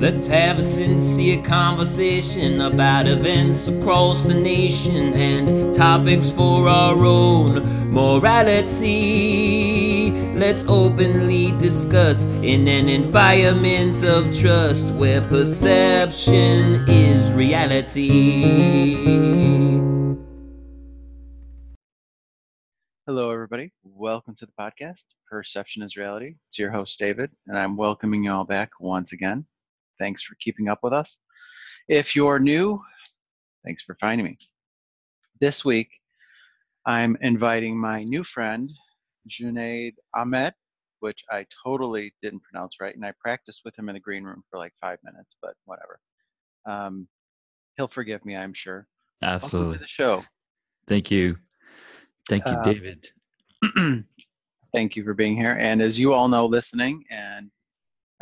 Let's have a sincere conversation about events, across the nation, and topics for our own morality. Let's openly discuss in an environment of trust where perception is reality. Hello, everybody. Welcome to the podcast, Perception is Reality. It's your host, David, and I'm welcoming you all back once again. Thanks for keeping up with us. If you're new, thanks for finding me. This week, I'm inviting my new friend, Junaid Ahmed, which I totally didn't pronounce right, and I practiced with him in the green room for like 5 minutes, but whatever. He'll forgive me, I'm sure. Absolutely. Welcome to the show. Thank you. Thank you, David. Thank you for being here. And as you all know, listening, and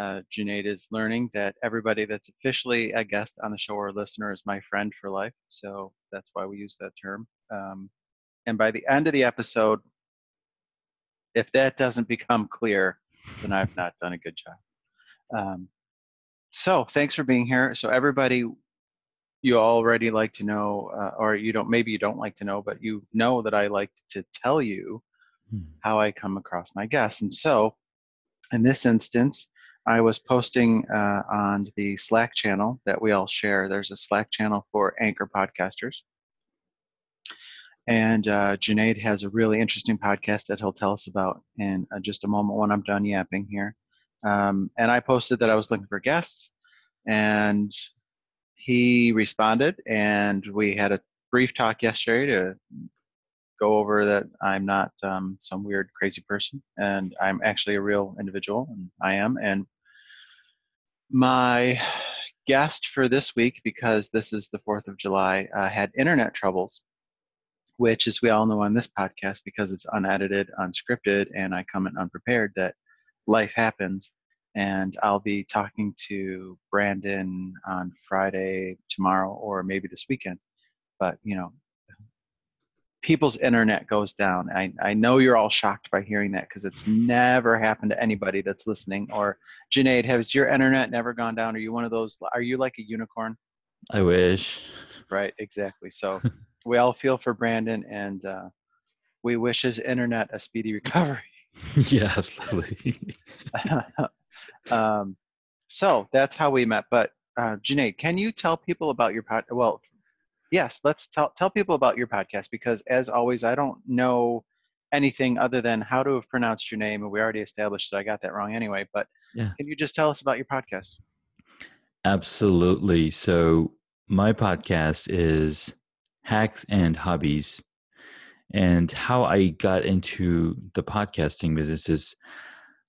Junaid is learning that everybody that's officially a guest on the show or a listener is my friend for life. So that's why we use that term. And by the end of the episode, if that doesn't become clear, then I've not done a good job. So thanks for being here. So everybody, you already like to know, or you don't, maybe you don't like to know, but you know that I like to tell you how I come across my guests. And so in this instance, I was posting on the Slack channel that we all share. There's a Slack channel for Anchor podcasters. And Junaid has a really interesting podcast that he'll tell us about in just a moment when I'm done yapping here. And I posted that I was looking for guests, and he responded, and we had a brief talk yesterday to go over that I'm not some weird, crazy person, and I'm actually a real individual, and I am. And my guest for this week, because this is the 4th of July, had internet troubles, which, as we all know on this podcast, because it's unedited, unscripted, and I come in unprepared, that life happens. And I'll be talking to Brandon on Friday, tomorrow, or maybe this weekend. But, you know, people's internet goes down. I know you're all shocked by hearing that because it's never happened to anybody that's listening. Or, Junaid, has your internet never gone down? Are you one of those? Are you like a unicorn? I wish. Right, exactly. So we all feel for Brandon, and we wish his internet a speedy recovery. Yeah, absolutely. So that's how we met. But Junaid, can you tell people about your podcast? Well, yes, let's tell people about your podcast, because as always, I don't know anything other than how to have pronounced your name, and we already established that I got that wrong anyway. But yeah. Can you just tell us about your podcast? Absolutely. So my podcast is Hacks and Hobbies, and how I got into the podcasting business is,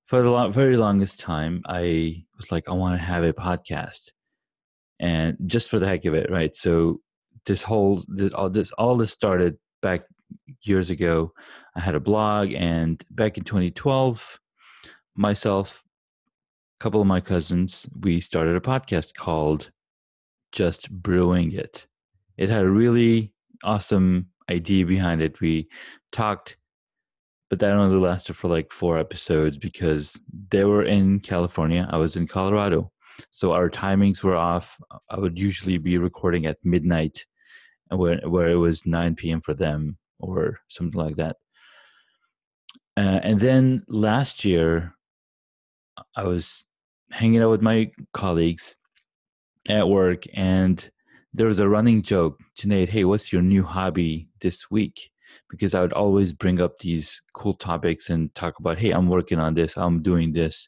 for the very longest time, I was like, I want to have a podcast, and just for the heck of it, right? So all this started back years ago. I had a blog, and back in 2012, myself, a couple of my cousins, we started a podcast called Just Brewing It. It had a really awesome idea behind it. We talked. But that only lasted for like 4 episodes because they were in California. I was in Colorado. So our timings were off. I would usually be recording at midnight where it was 9 p.m. for them or something like that. And then last year, I was hanging out with my colleagues at work, and there was a running joke. Junaid, hey, what's your new hobby this week? Because I would always bring up these cool topics and talk about, hey, I'm working on this, I'm doing this.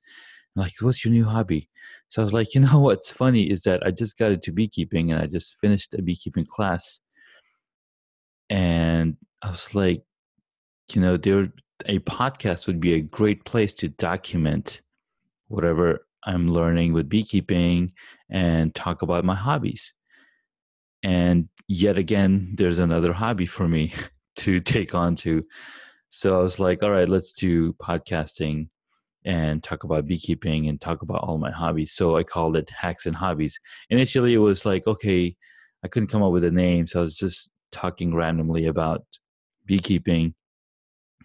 I'm like, what's your new hobby? So I was like, you know what's funny is that I just got into beekeeping, and I just finished a beekeeping class. And I was like, you know, a podcast would be a great place to document whatever I'm learning with beekeeping and talk about my hobbies. And yet again, there's another hobby for me to take on to. So I was like, all right, let's do podcasting and talk about beekeeping and talk about all my hobbies. So I called it Hacks and Hobbies. Initially, it was like, okay, I couldn't come up with a name. So I was just talking randomly about beekeeping.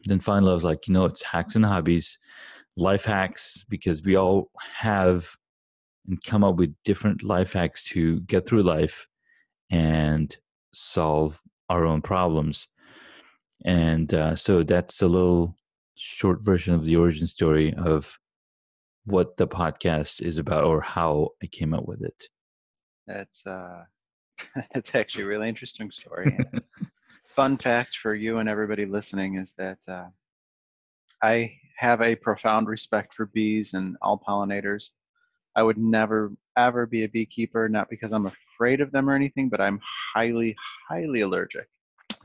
Then finally, I was like, you know, it's Hacks and Hobbies, life hacks, because we all have and come up with different life hacks to get through life and solve our own problems. And so that's a little short version of the origin story of what the podcast is about, or how I came up with it. That's actually a really interesting story. Fun fact for you and everybody listening is that I have a profound respect for bees and all pollinators. I would never, ever be a beekeeper, not because I'm afraid of them or anything, but I'm highly, highly allergic.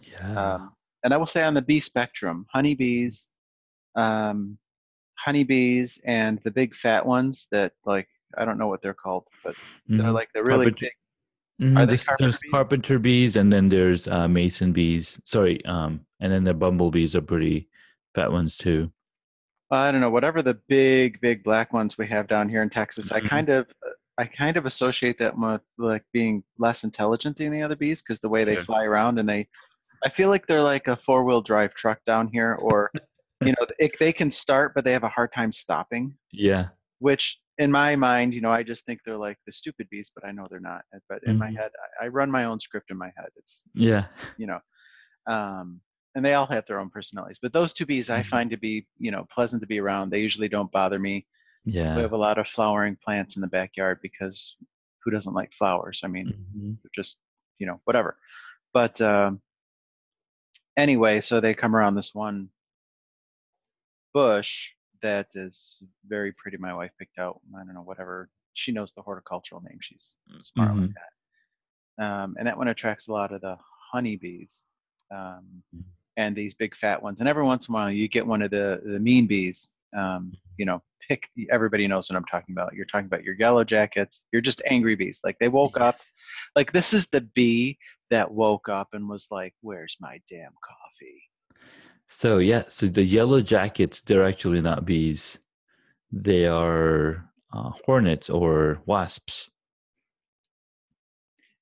Yeah. And I will say on the bee spectrum, honeybees and the big fat ones that, like, I don't know what they're called, but they're like the really big. Mm-hmm. There's carpenter bees, and then there's mason bees. Sorry. And then the bumblebees are pretty fat ones too. I don't know, whatever the big black ones we have down here in Texas, mm-hmm. I kind of associate that with like being less intelligent than the other bees, because the way they fly around, and I feel like they're like a 4-wheel drive truck down here, or you know, they can start, but they have a hard time stopping. Yeah. Which in my mind, you know, I just think they're like the stupid bees, but I know they're not. But in mm-hmm. my head, I run my own script in my head. It's you know. And they all have their own personalities, but those two bees I find to be, you know, pleasant to be around. They usually don't bother me. Yeah. We have a lot of flowering plants in the backyard, because who doesn't like flowers? I mean, mm-hmm. they're just, you know, whatever. But anyway, so they come around this one bush that is very pretty. My wife picked out, I don't know, whatever. She knows the horticultural name. She's smart mm-hmm. like that. And that one attracts a lot of the honeybees. And these big fat ones, and every once in a while you get one of the mean bees. You know, everybody knows what I'm talking about. You're talking about your yellow jackets. You're just angry bees. Like they woke up, like this is the bee that woke up and was like, "Where's my damn coffee?" So so the yellow jackets, they're actually not bees. They are hornets or wasps.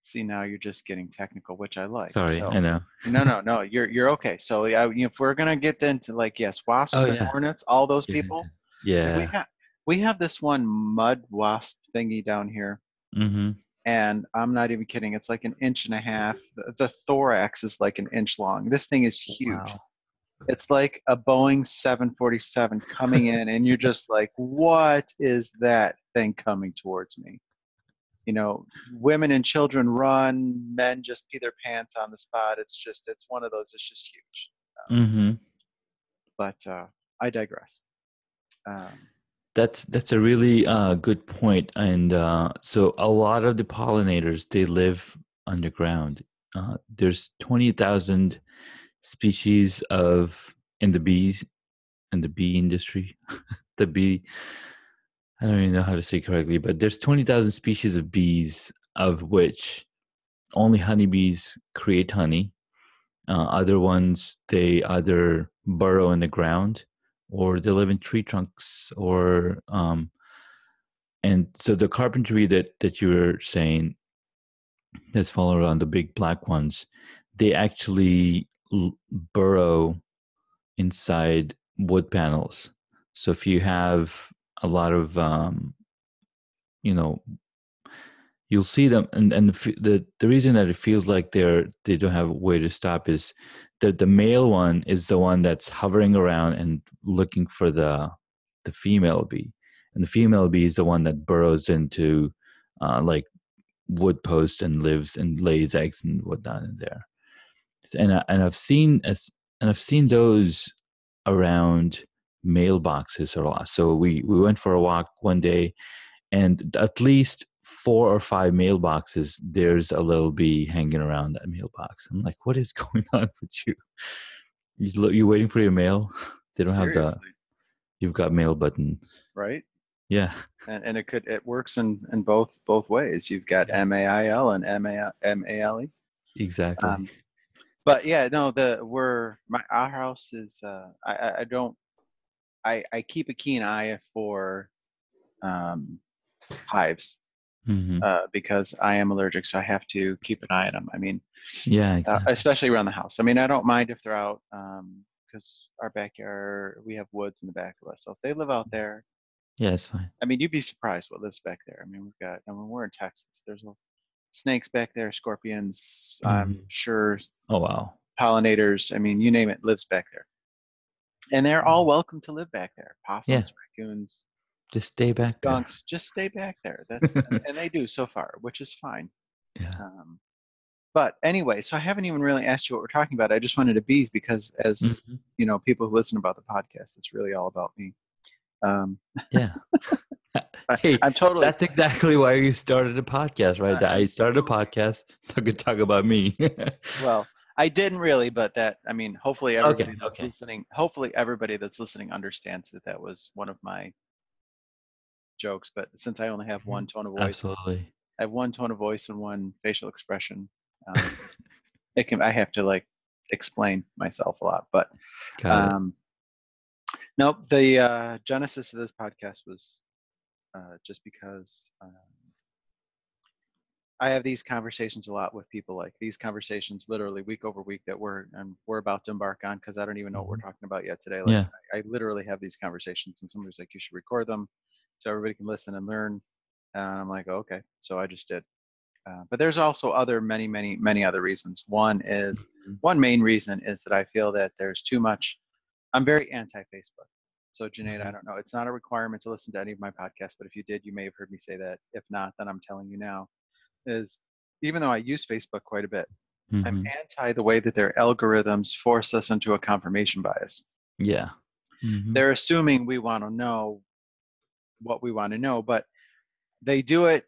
See, now you're just getting technical, which I like. Sorry, so, I know. No, you're okay. So if we're gonna get into like wasps and hornets, all those people. Yeah. We have this one mud wasp thingy down here, mm-hmm. and I'm not even kidding. It's like 1.5 inches. The thorax is like 1 inch long. This thing is huge. Wow. It's like a Boeing 747 coming in, and you're just like, what is that thing coming towards me? You know, women and children run, men just pee their pants on the spot. It's one of those, it's just huge. Mm-hmm. But I digress. That's a really good point. And so a lot of the pollinators, they live underground. There's 20,000 species in the bee industry, the bee. I don't even know how to say it correctly, but there's 20,000 species of bees, of which only honeybees create honey. Other ones, they either burrow in the ground, or they live in tree trunks, or and so the carpenter bee that you were saying, that's followed on the big black ones, they actually burrow inside wood panels. So if you have a lot of, you know, you'll see them, and the reason that it feels like they don't have a way to stop is that the male one is the one that's hovering around and looking for the female bee, and the female bee is the one that burrows into like wood posts and lives and lays eggs and whatnot in there. And I've seen those around mailboxes or a lot. So we went for a walk one day, and at least 4 or 5 mailboxes, there's a little bee hanging around that mailbox. I'm like, what is going on with you? You're waiting for your mail? They don't Seriously? Have the you've got mail button. Right? Yeah. And it works in both ways. You've got MAIL and MALE. Exactly. But yeah, no, our house is I keep a keen eye for hives mm-hmm. Because I am allergic, so I have to keep an eye on them. I mean, exactly. Especially around the house. I mean, I don't mind if they're out because our backyard, we have woods in the back of us. So if they live out there, Yeah, it's fine. I mean, you'd be surprised what lives back there. I mean, we're in Texas. There's snakes back there, scorpions, I'm sure. Oh, wow. Pollinators. I mean, you name it, lives back there. And they're all welcome to live back there. Possums, raccoons. Just stay back there. That's and they do so far, which is fine. Yeah. But anyway, so I haven't even really asked you what we're talking about. I just wanted to be, because as you know, people who listen about the podcast, it's really all about me. Yeah. Hey, I'm totally. That's exactly why you started a podcast, right? I started a podcast so I could talk about me. Well, I didn't really, but hopefully everybody that's listening. Hopefully everybody that's listening understands that was one of my jokes. But since I only have one tone of voice, absolutely, I have one tone of voice and one facial expression. I have to explain myself a lot, but nope. The genesis of this podcast was just because I have these conversations a lot with people. Like these conversations, literally week over week, that we're about to embark on, because I don't even know what we're talking about yet today. I literally have these conversations, and somebody's like, "You should record them, so everybody can listen and learn." And I'm like, oh, "Okay," so I just did. But there's also other many other reasons. One main reason is that I feel that there's too much. I'm very anti-Facebook. So Junaid, I don't know. It's not a requirement to listen to any of my podcasts, but if you did, you may have heard me say that. If not, then I'm telling you now, is even though I use Facebook quite a bit, I'm anti the way that their algorithms force us into a confirmation bias. Yeah. They're assuming we want to know what we want to know, but they do it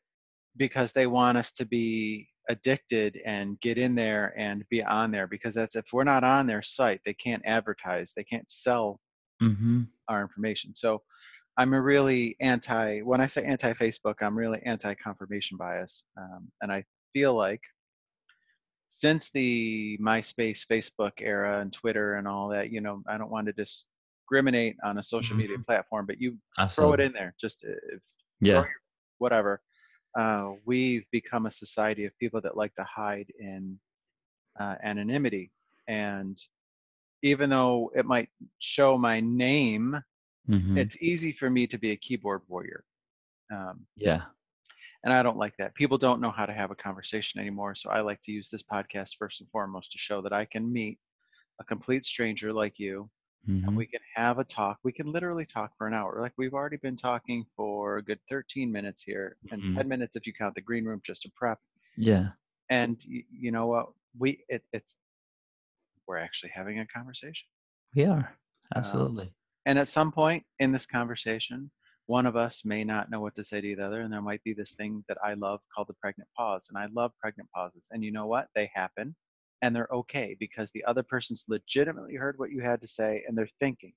because they want us to be addicted and get in there and be on there, because that's, if we're not on their site, they can't advertise, they can't sell our information. So I'm a really when I say anti-Facebook, I'm really anti-confirmation bias. And I feel like since the MySpace, Facebook era and Twitter and all that, you know, I don't want to discriminate on a social media platform, but you throw it in there, just whatever. We've become a society of people that like to hide in anonymity. And even though it might show my name, it's easy for me to be a keyboard warrior. And I don't like that. People don't know how to have a conversation anymore. So I like to use this podcast first and foremost to show that I can meet a complete stranger like you, and we can have a talk. We can literally talk for an hour. Like we've already been talking for a good 13 minutes here, and 10 minutes if you count the green room just to prep. Yeah. And you know what? We're actually having a conversation. We are. Absolutely. And at some point in this conversation, one of us may not know what to say to the other. And there might be this thing that I love called the pregnant pause. And I love pregnant pauses. And you know what? They happen. And they're okay, because the other person's legitimately heard what you had to say, and they're thinking.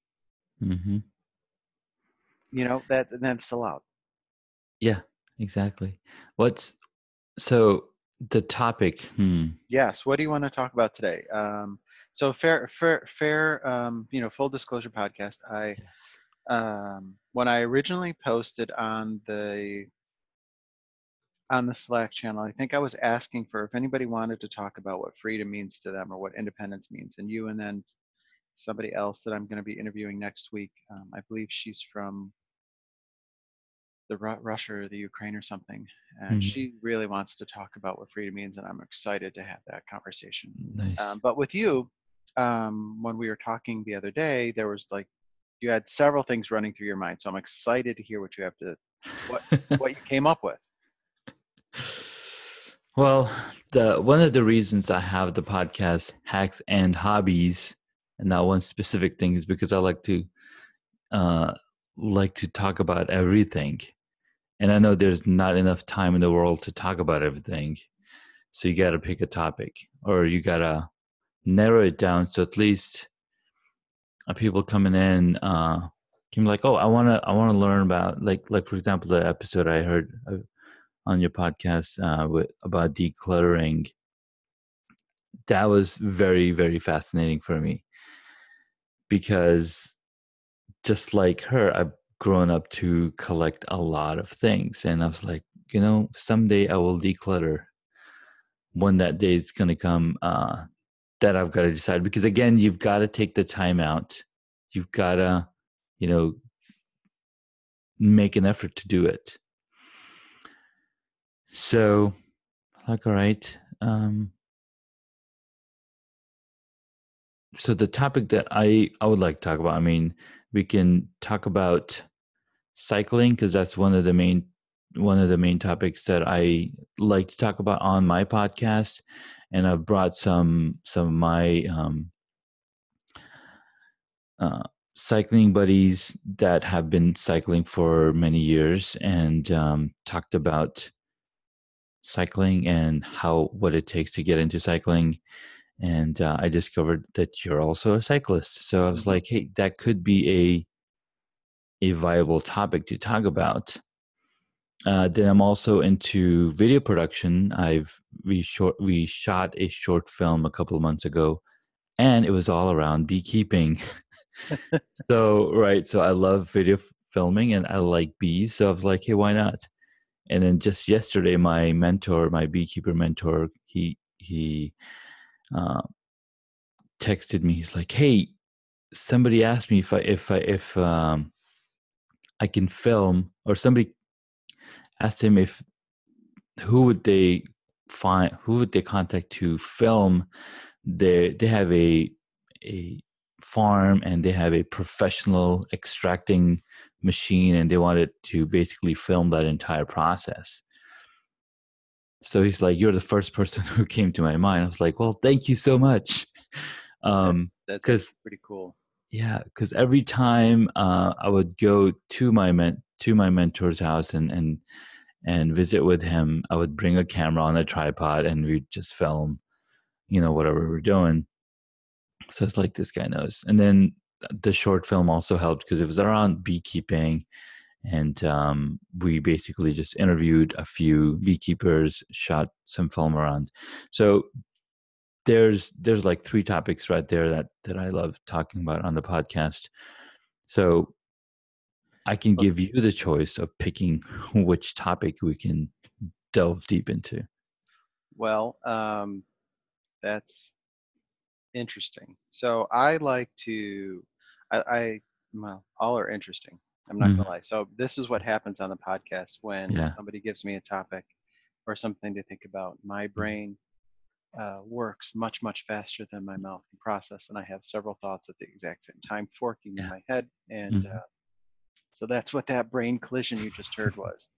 You know, that's allowed. Yeah, exactly. So the topic? Yes. What do you want to talk about today? So fair. You know, full disclosure podcast. When I originally posted on the Slack channel, I think I was asking for if anybody wanted to talk about what freedom means to them or what independence means. And you and then somebody else that I'm going to be interviewing next week, I believe she's from Russia or the Ukraine or something. And she really wants to talk about what freedom means, and I'm excited to have that conversation. Nice. But with you, when we were talking the other day, there was you had several things running through your mind. So I'm excited to hear what you have to, what you came up with. Well, one of the reasons I have the podcast Hacks and Hobbies, and that one specific thing, is because I like to talk about everything, and I know there's not enough time in the world to talk about everything, so you got to pick a topic, or you got to narrow it down, so at least people coming in can be like, oh, I want to learn about like for example, the episode I heard on your podcast about decluttering. That was very, very fascinating for me, because just like her, I've grown up to collect a lot of things, and I was like, you know, someday I will declutter. When that day is going to come, that I've got to decide, because again, you've got to take the time out. You've got to, you know, make an effort to do it. So, like, all right. So the topic that I would like to talk about, I mean, we can talk about cycling because that's one of the main topics that I like to talk about on my podcast. And I've brought some of my cycling buddies that have been cycling for many years and talked about cycling and what it takes to get into cycling. And I discovered that you're also a cyclist. So I was like, hey, that could be a viable topic to talk about. Then I'm also into video production. We shot a short film a couple of months ago, and it was all around beekeeping. So I love video filming and I like bees. So I was like, hey, why not? And then just yesterday, my mentor, my beekeeper mentor, he texted me. He's like, hey, somebody asked me if I can film, or somebody asked him who would they contact to film. They have a farm and they have a professional extracting machine, and they wanted to basically film that entire process. So he's like, you're the first person who came to my mind. I was like, well, thank you so much. That's pretty cool. Yeah, because every time I would go to my mentor's house and visit with him, I would bring a camera on a tripod and we'd just film, whatever we're doing. So it's like, this guy knows. And then the short film also helped because it was around beekeeping. And we basically just interviewed a few beekeepers, shot some film around. So there's like three topics right there that I love talking about on the podcast. So I can give you the choice of picking which topic we can delve deep into. Well, that's interesting. So I like to, well, all are interesting. I'm not gonna lie. So this is what happens on the podcast when somebody gives me a topic or something to think about. My brain works much, much faster than my mouth can process, and I have several thoughts at the exact same time forking in my head. And so that's what that brain collision you just heard was.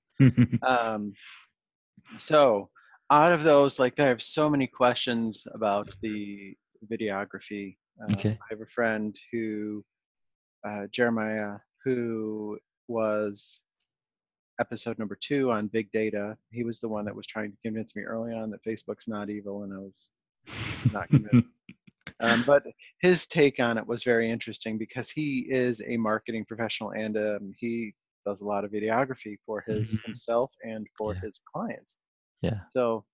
So out of those, like, I have so many questions about the videography. I have a friend who, Jeremiah, who was episode number 2 on big data. He was the one that was trying to convince me early on that Facebook's not evil, and I was not convinced. But his take on it was very interesting because he is a marketing professional, and he does a lot of videography for himself and for his clients. Yeah. So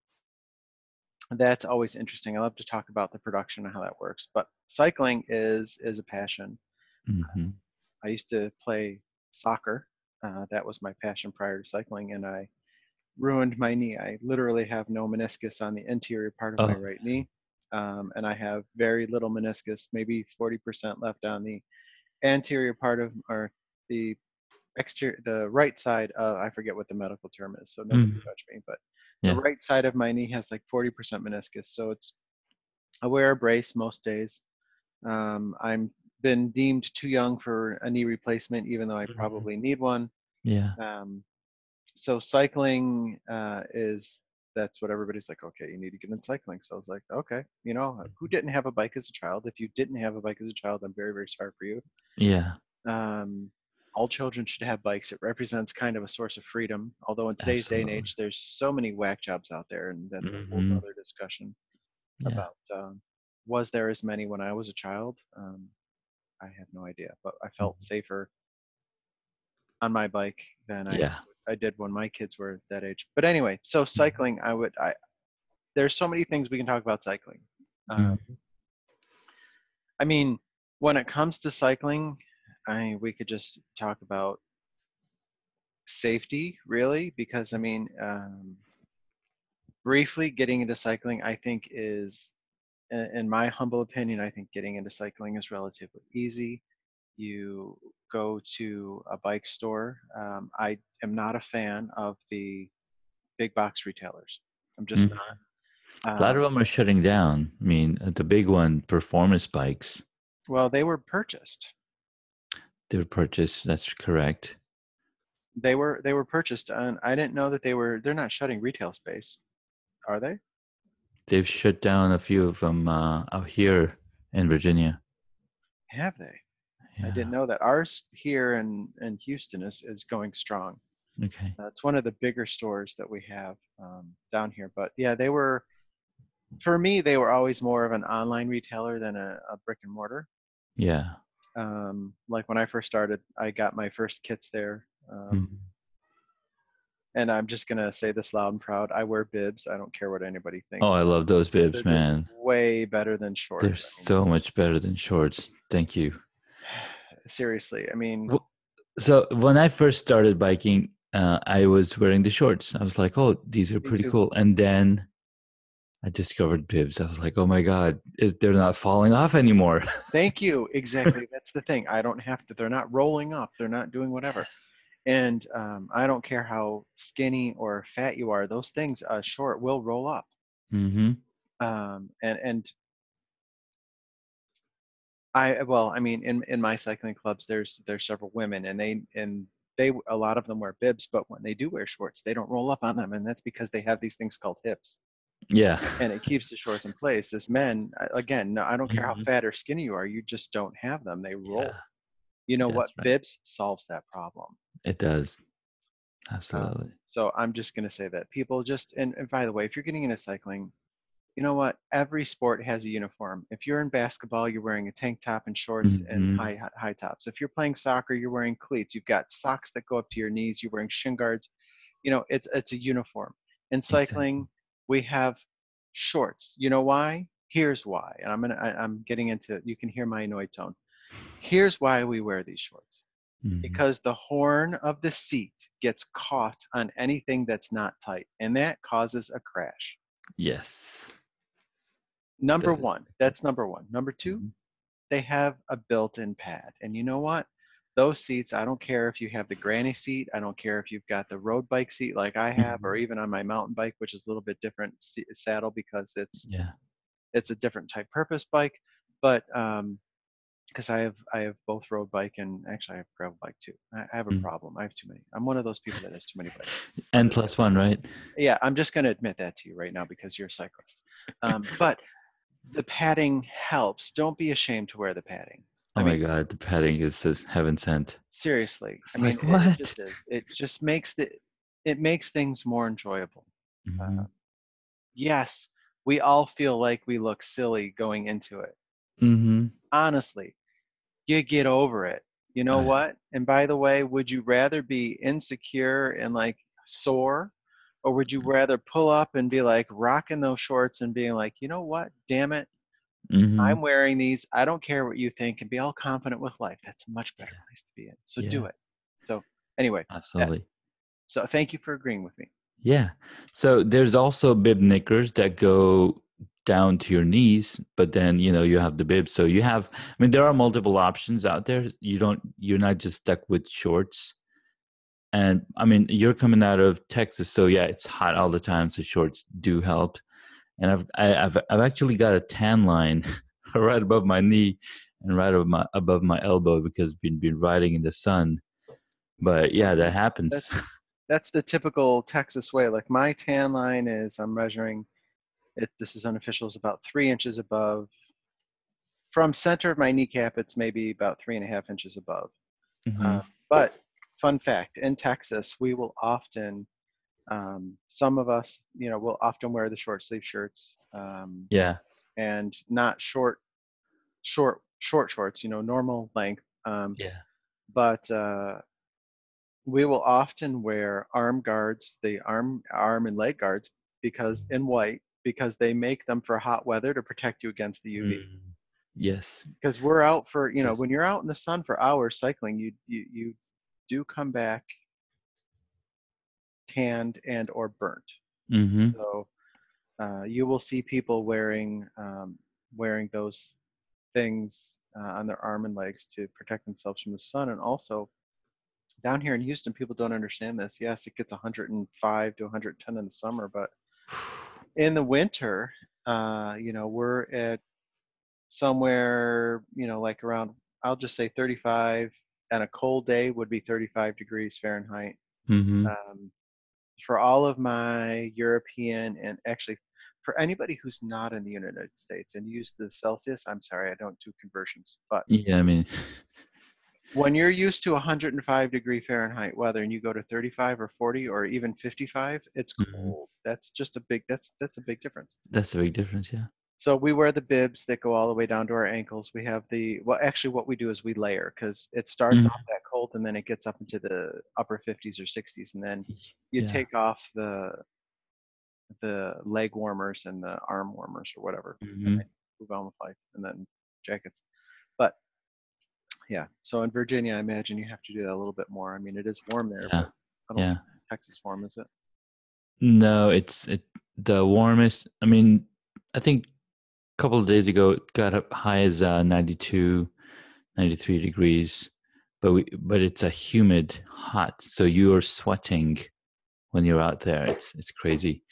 that's always interesting. I love to talk about the production and how that works. But cycling is a passion. Mm-hmm. I used to play soccer. That was my passion prior to cycling, and I ruined my knee. I literally have no meniscus on the interior part of my right knee, and I have very little meniscus, maybe 40% left on the anterior part of, or the exterior, the right side of, I forget what the medical term is, so nobody touch me, but the right side of my knee has like 40% meniscus, so I wear a brace most days. I'm been deemed too young for a knee replacement, even though I probably need one. Yeah. So cycling that's what everybody's like, okay, you need to get in cycling. So I was like, okay, who didn't have a bike as a child? If you didn't have a bike as a child, I'm very, very sorry for you. Yeah. All children should have bikes. It represents kind of a source of freedom. Although in today's day and age, there's so many whack jobs out there, and that's a whole other discussion about was there as many when I was a child? I have no idea, but I felt safer on my bike than I did when my kids were that age. But anyway, so cycling, there's so many things we can talk about cycling. I mean, when it comes to cycling, we could just talk about safety, really, because I mean, briefly, getting into cycling, I think is, in my humble opinion, I think getting into cycling is relatively easy. You go to a bike store. I am not a fan of the big box retailers. I'm just not. A lot of them are shutting down. I mean, the big one, performance bikes. Well, they were purchased. They were purchased. That's correct. They were purchased, and I didn't know that they're not shutting retail space, are they? They've shut down a few of them out here in Virginia. Have they? Yeah. I didn't know that. Ours here in Houston is going strong. Okay. It's one of the bigger stores that we have down here. But yeah, they were, for me, they were always more of an online retailer than a brick and mortar. Yeah. Like when I first started, I got my first kits there. And I'm just going to say this loud and proud. I wear bibs. I don't care what anybody thinks. Oh, I love those bibs, man. Way better than shorts. They're so much better than shorts. Thank you. Seriously. I mean. So when I first started biking, I was wearing the shorts. I was like, oh, these are pretty cool. And then I discovered bibs. I was like, oh, my God, they're not falling off anymore. Thank you. Exactly. That's the thing. I don't have to. They're not rolling up. They're not doing whatever. And I don't care how skinny or fat you are; those things, short, will roll up. Mm-hmm. In my cycling clubs, there's several women, and they a lot of them wear bibs, but when they do wear shorts, they don't roll up on them, and that's because they have these things called hips. Yeah. And it keeps the shorts in place. As men, again, no, I don't care how fat or skinny you are; you just don't have them; they roll. Yeah. You know what? Right. Bibs solves that problem. It does. Absolutely. So I'm just going to say that people just, and by the way, if you're getting into cycling, you know what? Every sport has a uniform. If you're in basketball, you're wearing a tank top and shorts and high tops. If you're playing soccer, you're wearing cleats. You've got socks that go up to your knees. You're wearing shin guards. You know, it's a uniform. In cycling, we have shorts. You know why? Here's why. And I'm getting into, you can hear my annoyed tone. Here's why we wear these shorts. Because the horn of the seat gets caught on anything that's not tight, and that causes a crash. Yes. Number one. That's number one. Number two, they have a built-in pad. And you know what? Those seats, I don't care if you have the granny seat. I don't care if you've got the road bike seat like I have, or even on my mountain bike, which is a little bit different saddle because it's a different type purpose bike. But because I have both road bike and actually I have gravel bike too. I have a problem. I have too many. I'm one of those people that has too many bikes. N plus one, right? Yeah, I'm just going to admit that to you right now because you're a cyclist. But the padding helps. Don't be ashamed to wear the padding. Oh my God, the padding is just heaven sent. Seriously. What? It just makes it makes things more enjoyable. Yes, we all feel like we look silly going into it. Honestly. You get over it. You know what? And by the way, would you rather be insecure and like sore, or would you rather pull up and be like rocking those shorts and being like, you know what? Damn it. I'm wearing these. I don't care what you think, and be all confident with life. That's a much better place to be in. So do it. So anyway. Absolutely. Yeah. So thank you for agreeing with me. Yeah. So there's also bib knickers that go down to your knees, but then you have the bib. So you have, there are multiple options out there. You're not just stuck with shorts. And you're coming out of Texas, so yeah, it's hot all the time. So shorts do help. And I've actually got a tan line right above my knee and right above my elbow because I've been riding in the sun. But yeah, that happens. That's the typical Texas way. Like my tan line is, I'm measuring. This is unofficial, is about 3 inches above. From center of my kneecap, it's maybe about 3.5 inches above. But fun fact, in Texas, we will often, some of us, will often wear the short sleeve shirts. And not short shorts, normal length. But we will often wear arm guards, the arm and leg guards, because in white, because they make them for hot weather to protect you against the UV. Yes. Because we're out for, when you're out in the sun for hours cycling, you do come back tanned and or burnt. So you will see people wearing those things on their arm and legs to protect themselves from the sun. And also down here in Houston, people don't understand this. Yes, it gets 105 to 110 in the summer, but in the winter, we're at somewhere, like around, I'll just say 35, and a cold day would be 35 degrees Fahrenheit. Mm-hmm. For all of my European, and actually for anybody who's not in the United States and used the Celsius, I'm sorry, I don't do conversions, but yeah, I mean, when you're used to 105 degree Fahrenheit weather and you go to 35 or 40 or even 55, it's cold. Mm-hmm. That's just that's a big difference. That's a big difference, yeah. So we wear the bibs that go all the way down to our ankles. We have what we do is we layer, because it starts off that cold and then it gets up into the upper 50s or 60s. And then you take off the leg warmers and the arm warmers or whatever. Mm-hmm. And then move on with life, and then jackets. But yeah, so in Virginia, I imagine you have to do that a little bit more. I mean, it is warm there, but I don't know if Texas warm, is it? No, it's the warmest. I mean, I think a couple of days ago it got up high as 92, 93 degrees, but it's a humid hot, so you are sweating when you're out there. It's crazy.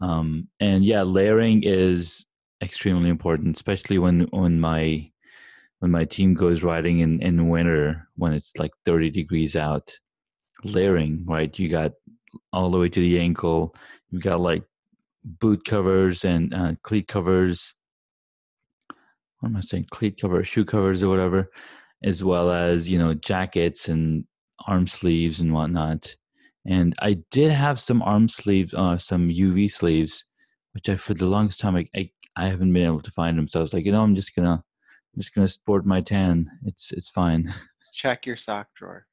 Layering is extremely important, especially when my team goes riding in winter when it's like 30 degrees out. Layering, right? You got all the way to the ankle. You got like boot covers and cleat covers. What am I saying? Cleat cover, shoe covers, or whatever, as well as jackets and arm sleeves and whatnot. And I did have some arm sleeves, some UV sleeves, which I, for the longest time, I haven't been able to find them. So I was like, I'm just gonna sport my tan. It's fine. Check your sock drawer.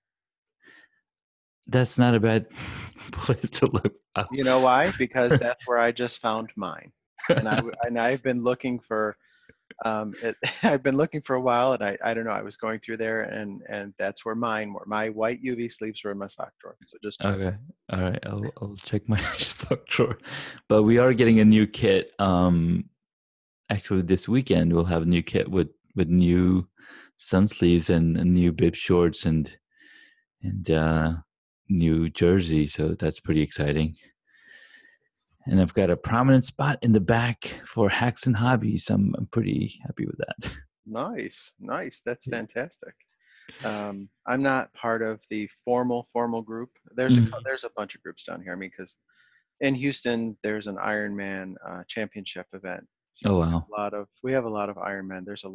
That's not a bad place to look up. You know why? Because that's where I just found mine, and I've been looking for. I've been looking for a while, and I don't know. I was going through there, and that's where mine were. My white UV sleeves were in my sock drawer. So just check. Okay, all right. I'll check my sock drawer. But we are getting a new kit. Actually, this weekend we'll have a new kit with new sun sleeves and new bib shorts and new jersey, so that's pretty exciting. And I've got a prominent spot in the back for Hacks and Hobbies. I'm pretty happy with that. Nice. That's fantastic. I'm not part of the formal group. There's there's a bunch of groups down here. I mean, because in Houston there's an Ironman championship event. So we have a lot of Ironman. There's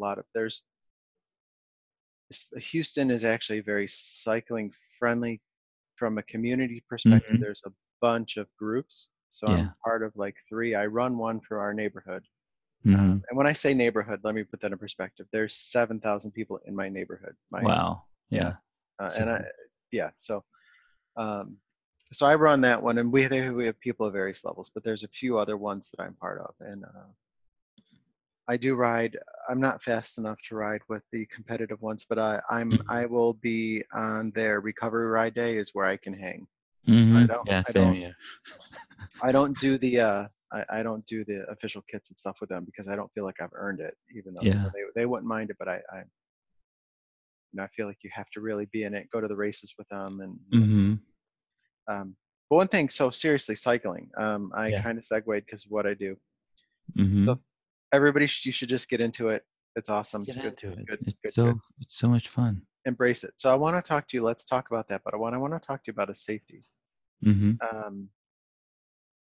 Houston is actually very cycling friendly. From a community perspective, there's a bunch of groups. So I'm part of like three. I run one for our neighborhood. Mm-hmm. And when I say neighborhood, let me put that in perspective. There's 7,000 people in my neighborhood. Wow. Yeah. So I run that one, and we have people at various levels, but there's a few other ones that I'm part of. And I do ride. I'm not fast enough to ride with the competitive ones, but I will be on their recovery ride day is where I can hang. Mm-hmm. I don't do the I don't do the official kits and stuff with them because I don't feel like I've earned it, even though they wouldn't mind it, but I feel like you have to really be in it, go to the races with them, and but one thing, so seriously, cycling. I kind of segued because of what I do. Mm-hmm. So, everybody, you should just get into it. It's awesome. It's good. It's so much fun. Embrace it. So I want to talk to you. Let's talk about that. But what I want to talk to you about is safety. Mm-hmm.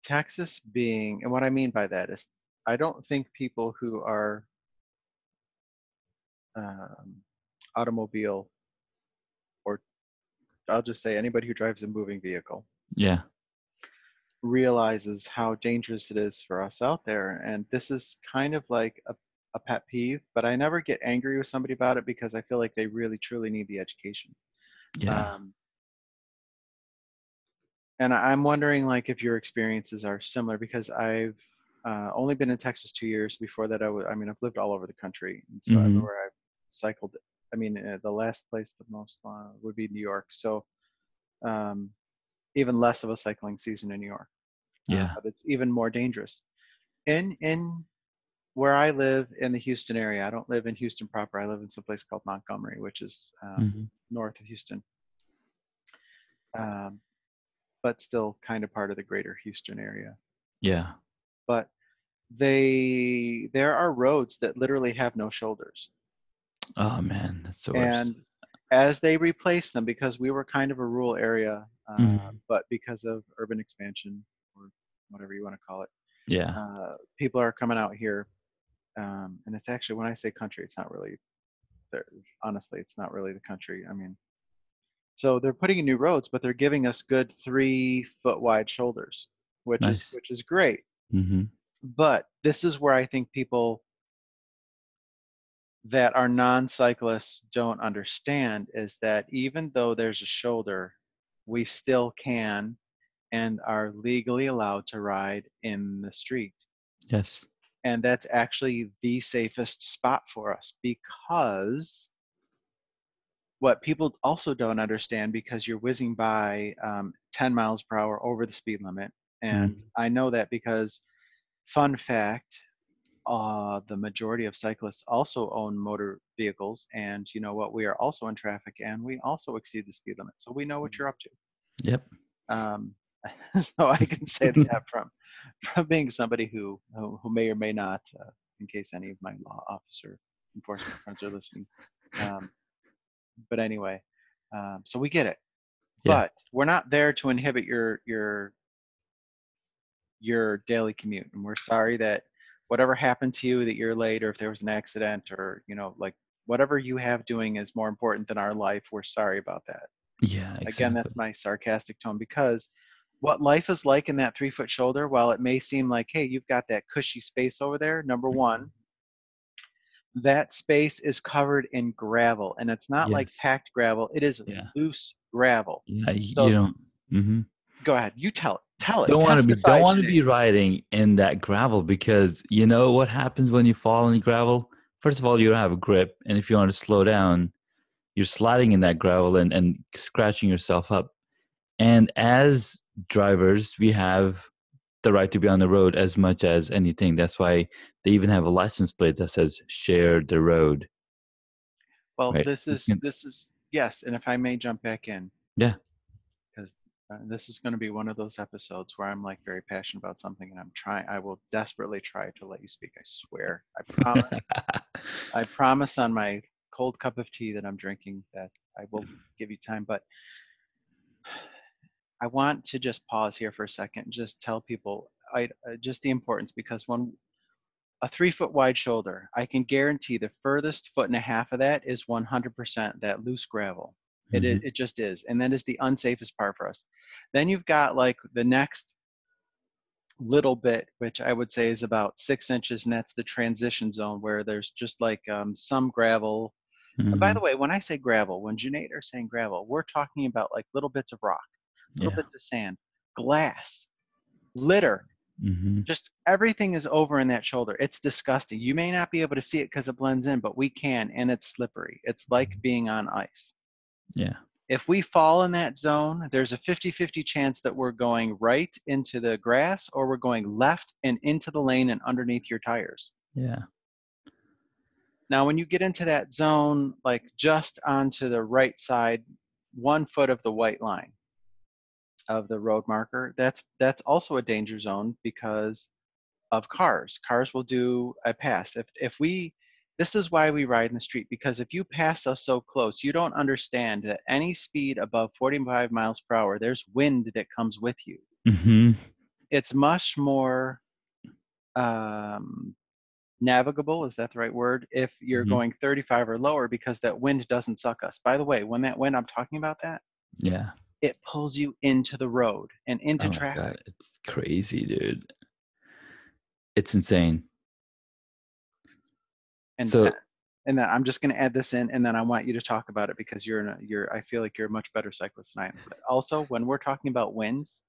Texas being, and what I mean by that is, I don't think people who are automobile, or I'll just say anybody who drives a moving vehicle. Yeah. Realizes how dangerous it is for us out there. And this is kind of like a pet peeve, but I never get angry with somebody about it because I feel like they really truly need the education. Yeah. And I'm wondering, like, if your experiences are similar, because I've only been in Texas 2 years. Before that, I've lived all over the country. And so everywhere I've cycled, the last place the most would be New York. So even less of a cycling season in New York. Yeah, but it's even more dangerous. In where I live in the Houston area, I don't live in Houston proper. I live in some place called Montgomery, which is north of Houston, but still kind of part of the greater Houston area. Yeah. But there are roads that literally have no shoulders. Oh man, that's the worst. And as they replace them, because we were kind of a rural area, but because of urban expansion or whatever you want to call it, people are coming out here, and it's actually, when I say country, it's not really, honestly, it's not really the country. I mean, so they're putting in new roads, but they're giving us good 3 foot wide shoulders, which nice. which is great. Mm-hmm. But this is where I think people that are non-cyclists don't understand, is that even though there's a shoulder, we still can and are legally allowed to ride in the street. Yes. And that's actually the safest spot for us, because what people also don't understand, because you're whizzing by 10 miles per hour over the speed limit. And I know that because, fun fact, the majority of cyclists also own motor vehicles, and you know what, we are also in traffic, and we also exceed the speed limit, so we know what you're up to. Yep. So I can say that from being somebody who may or may not, in case any of my law officer enforcement friends are listening, but anyway, so we get it. Yeah. But we're not there to inhibit your daily commute, and we're sorry that whatever happened to you, that you're late, or if there was an accident, or, you know, like whatever you have doing is more important than our life. We're sorry about that. Yeah. Exactly. Again, that's my sarcastic tone, because what life is like in that 3 foot shoulder, while it may seem like, hey, you've got that cushy space over there. Number one, that space is covered in gravel, and it's not like packed gravel. It is loose gravel. Yeah. So, you don't. Mm-hmm. Go ahead. You tell it. Don't want to be riding in that gravel, because you know what happens when you fall in gravel? First of all, you don't have a grip, and if you want to slow down, you're sliding in that gravel and scratching yourself up. And as drivers, we have the right to be on the road as much as anything. That's why they even have a license plate that says "share the road." Well, right? this is yes, and if I may jump back in, because this is going to be one of those episodes where I'm like very passionate about something, and I will desperately try to let you speak. I swear. I promise. I promise on my cold cup of tea that I'm drinking that I will give you time. But I want to just pause here for a second and just tell people just the importance, because a 3 foot wide shoulder, I can guarantee the furthest foot and a half of that is 100% that loose gravel. It just is. And that is the unsafest part for us. Then you've got like the next little bit, which I would say is about 6 inches. And that's the transition zone, where there's just like some gravel. Mm-hmm. And by the way, when I say gravel, when Junaid are saying gravel, we're talking about like little bits of rock, little bits of sand, glass, litter. Mm-hmm. Just everything is over in that shoulder. It's disgusting. You may not be able to see it because it blends in, but we can. And it's slippery. It's like being on ice. Yeah. If we fall in that zone, there's a 50-50 chance that we're going right into the grass, or we're going left and into the lane and underneath your tires. Yeah. Now, when you get into that zone, like just onto the right side, 1 foot of the white line of the road marker, that's also a danger zone because of cars. Cars will do a pass. This is why we ride in the street, because if you pass us so close, you don't understand that any speed above 45 miles per hour, there's wind that comes with you. Mm-hmm. It's much more navigable, is that the right word, if you're going 35 or lower, because that wind doesn't suck us. By the way, when that wind, I'm talking about that, it pulls you into the road and into traffic. God, it's crazy, dude. It's insane. And then I'm just going to add this in, and then I want you to talk about it, because I feel like you're a much better cyclist than I am. But also, when we're talking about winds,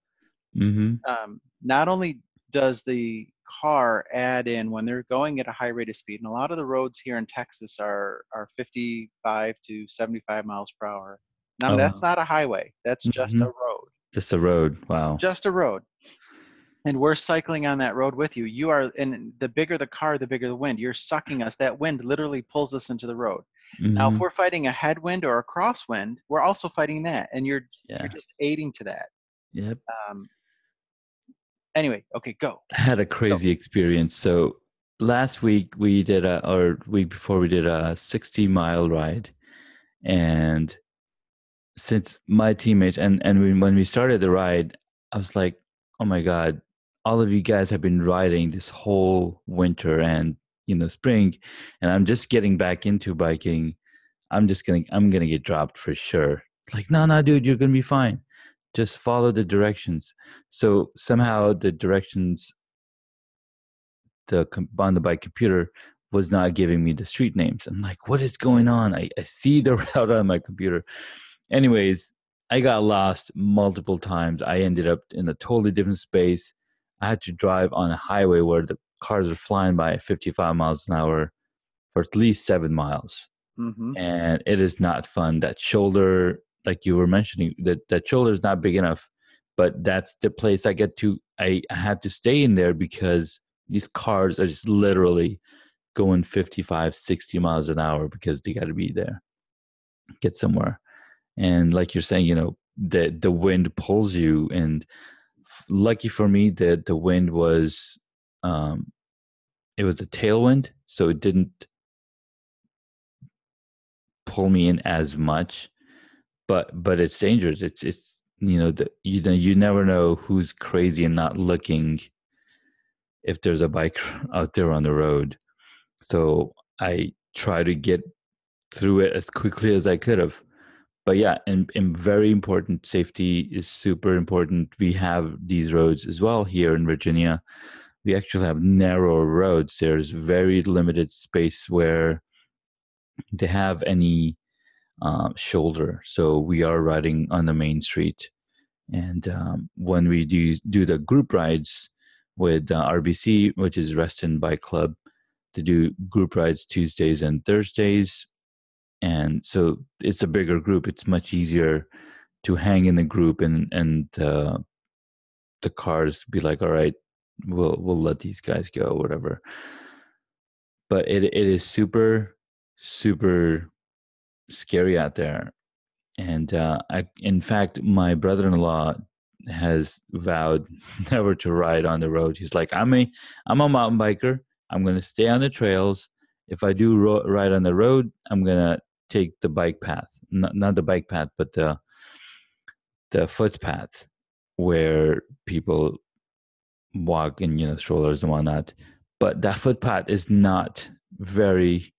not only does the car add in when they're going at a high rate of speed, and a lot of the roads here in Texas are 55 to 75 miles per hour. Now that's not a highway. That's just a road. Just a road. Wow. Just a road. and we're cycling on that road with you. You are, and the bigger the car, the bigger the wind. You're sucking us. That wind literally pulls us into the road. Mm-hmm. Now, if we're fighting a headwind or a crosswind, we're also fighting that, and you're just aiding to that. Yep. Anyway, okay, go. I had a crazy experience. So last week we did a 60-mile ride, and since my teammates and when we started the ride, I was like, oh my God, all of you guys have been riding this whole winter and spring, and I'm just getting back into biking. I'm gonna get dropped for sure. Like, no, dude, you're gonna be fine. Just follow the directions. So somehow the directions on the bike computer was not giving me the street names. I'm like, what is going on? I see the route on my computer. Anyways, I got lost multiple times. I ended up in a totally different space. I had to drive on a highway where the cars are flying by at 55 miles an hour for at least 7 miles. Mm-hmm. And it is not fun. That shoulder, like you were mentioning, that shoulder is not big enough, but that's the place I get to. I had to stay in there because these cars are just literally going 55, 60 miles an hour because they got to be there, get somewhere. And like you're saying, the wind pulls you. And lucky for me, the wind was, it was a tailwind, so it didn't pull me in as much. But it's dangerous. It's you never know who's crazy and not looking if there's a bike out there on the road. So I try to get through it as quickly as I could have. But yeah, and very important, safety is super important. We have these roads as well here in Virginia. We actually have narrow roads. There's very limited space where they have any shoulder. So we are riding on the main street. And when we do the group rides with RBC, which is Reston Bike Club, they do group rides Tuesdays and Thursdays. And so it's a bigger group. It's much easier to hang in the group and the cars be like, all right, we'll let these guys go, whatever. But it is super, super scary out there. And in fact, my brother-in-law has vowed never to ride on the road. He's like, I'm a mountain biker. I'm going to stay on the trails. If I do ride on the road, I'm going to take the bike path, not the bike path, but the foot path where people walk and, strollers and whatnot. But that footpath is not very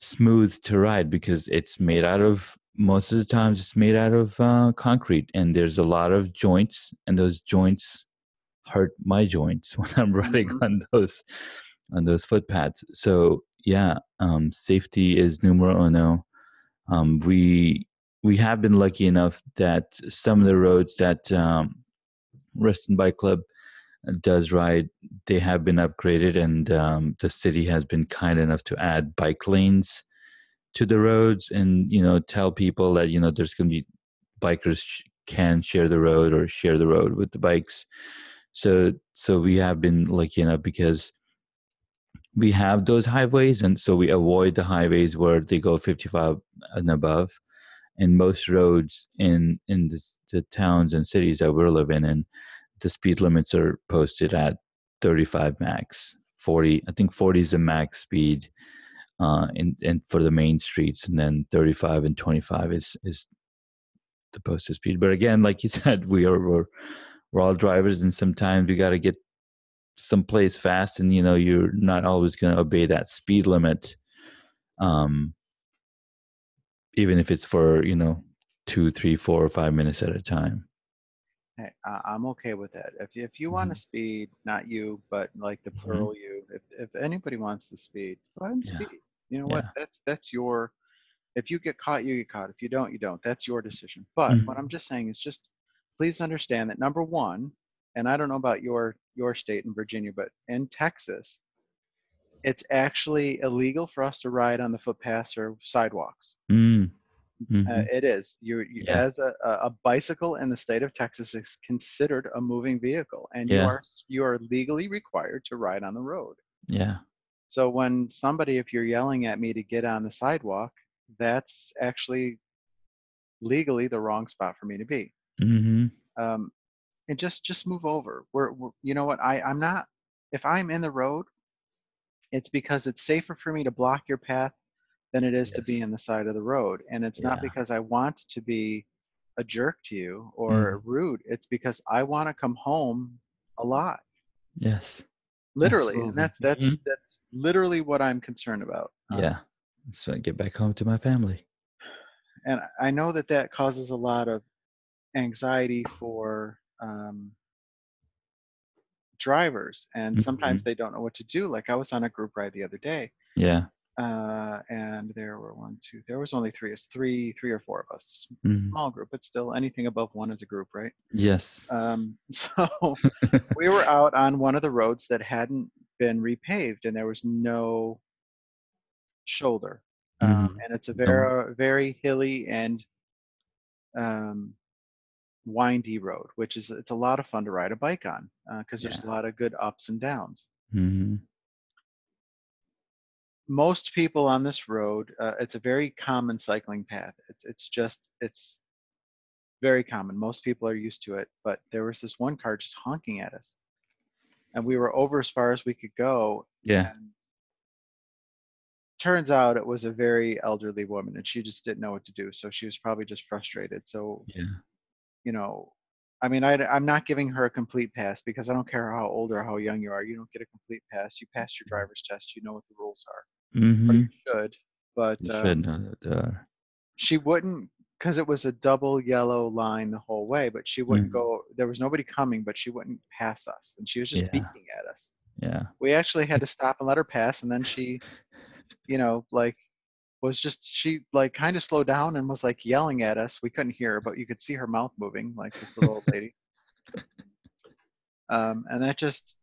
smooth to ride because it's made out of, most of the times it's made out of concrete, and there's a lot of joints, and those joints hurt my joints when I'm riding on those footpaths. So yeah, safety is numero uno. We have been lucky enough that some of the roads that Reston Bike Club does ride, they have been upgraded, and the city has been kind enough to add bike lanes to the roads, and tell people that there's going to be bikers can share the road with the bikes. So we have been lucky enough because we have those highways, and so we avoid the highways where they go 55 and above. And most roads in the towns and cities that we're living in, the speed limits are posted at 35 max, 40. I think 40 is the max speed, and for the main streets, and then 35 and 25 is the posted speed. But again, like you said, we're all drivers, and sometimes we got to get someplace fast, and you're not always going to obey that speed limit, even if it's for 2, 3, 4, or 5 minutes at a time. Hey, I'm okay with that. If you want to speed, not you, but like the plural you, if anybody wants to speed, go ahead and speed. You know what? That's your. If you get caught, you get caught. If you don't, you don't. That's your decision. But what I'm just saying is just please understand that number one, and I don't know about your state in Virginia, but in Texas, it's actually illegal for us to ride on the footpaths or sidewalks. Mm-hmm. It is. As a bicycle in the state of Texas is considered a moving vehicle, and you are legally required to ride on the road. Yeah. So when somebody, if you're yelling at me to get on the sidewalk, that's actually legally the wrong spot for me to be. Mm-hmm. And just move over. We're you know what? I'm not. If I'm in the road, it's because it's safer for me to block your path than it is to be on the side of the road. And it's not because I want to be a jerk to you or rude. It's because I want to come home alive. Yes. Literally. Absolutely. And that's literally what I'm concerned about. So I get back home to my family. And I know that causes a lot of anxiety for drivers, and sometimes they don't know what to do. Like I was on a group ride the other day. Yeah. And there were three or four of us. Small group, but still anything above one is a group, right? Yes. So we were out on one of the roads that hadn't been repaved, and there was no shoulder. And it's a very, very hilly and windy road, which is, it's a lot of fun to ride a bike on because there's a lot of good ups and downs. Most people on this road, it's a very common cycling path. It's very common. Most people are used to it, but there was this one car just honking at us, and we were over as far as we could go. Yeah. And turns out it was a very elderly woman, and she just didn't know what to do. So she was probably just frustrated. So, you know, I mean, I'm not giving her a complete pass because I don't care how old or how young you are. You don't get a complete pass. You passed your driver's test. You know what the rules are. Or you should. But she wouldn't, because it was a double yellow line the whole way, but she wouldn't go. There was nobody coming, but she wouldn't pass us. And she was just beating at us. Yeah. We actually had to stop and let her pass. And then she, you know, like, she kind of slowed down and was like yelling at us. We couldn't hear her, but you could see her mouth moving, like this little old lady. And that just,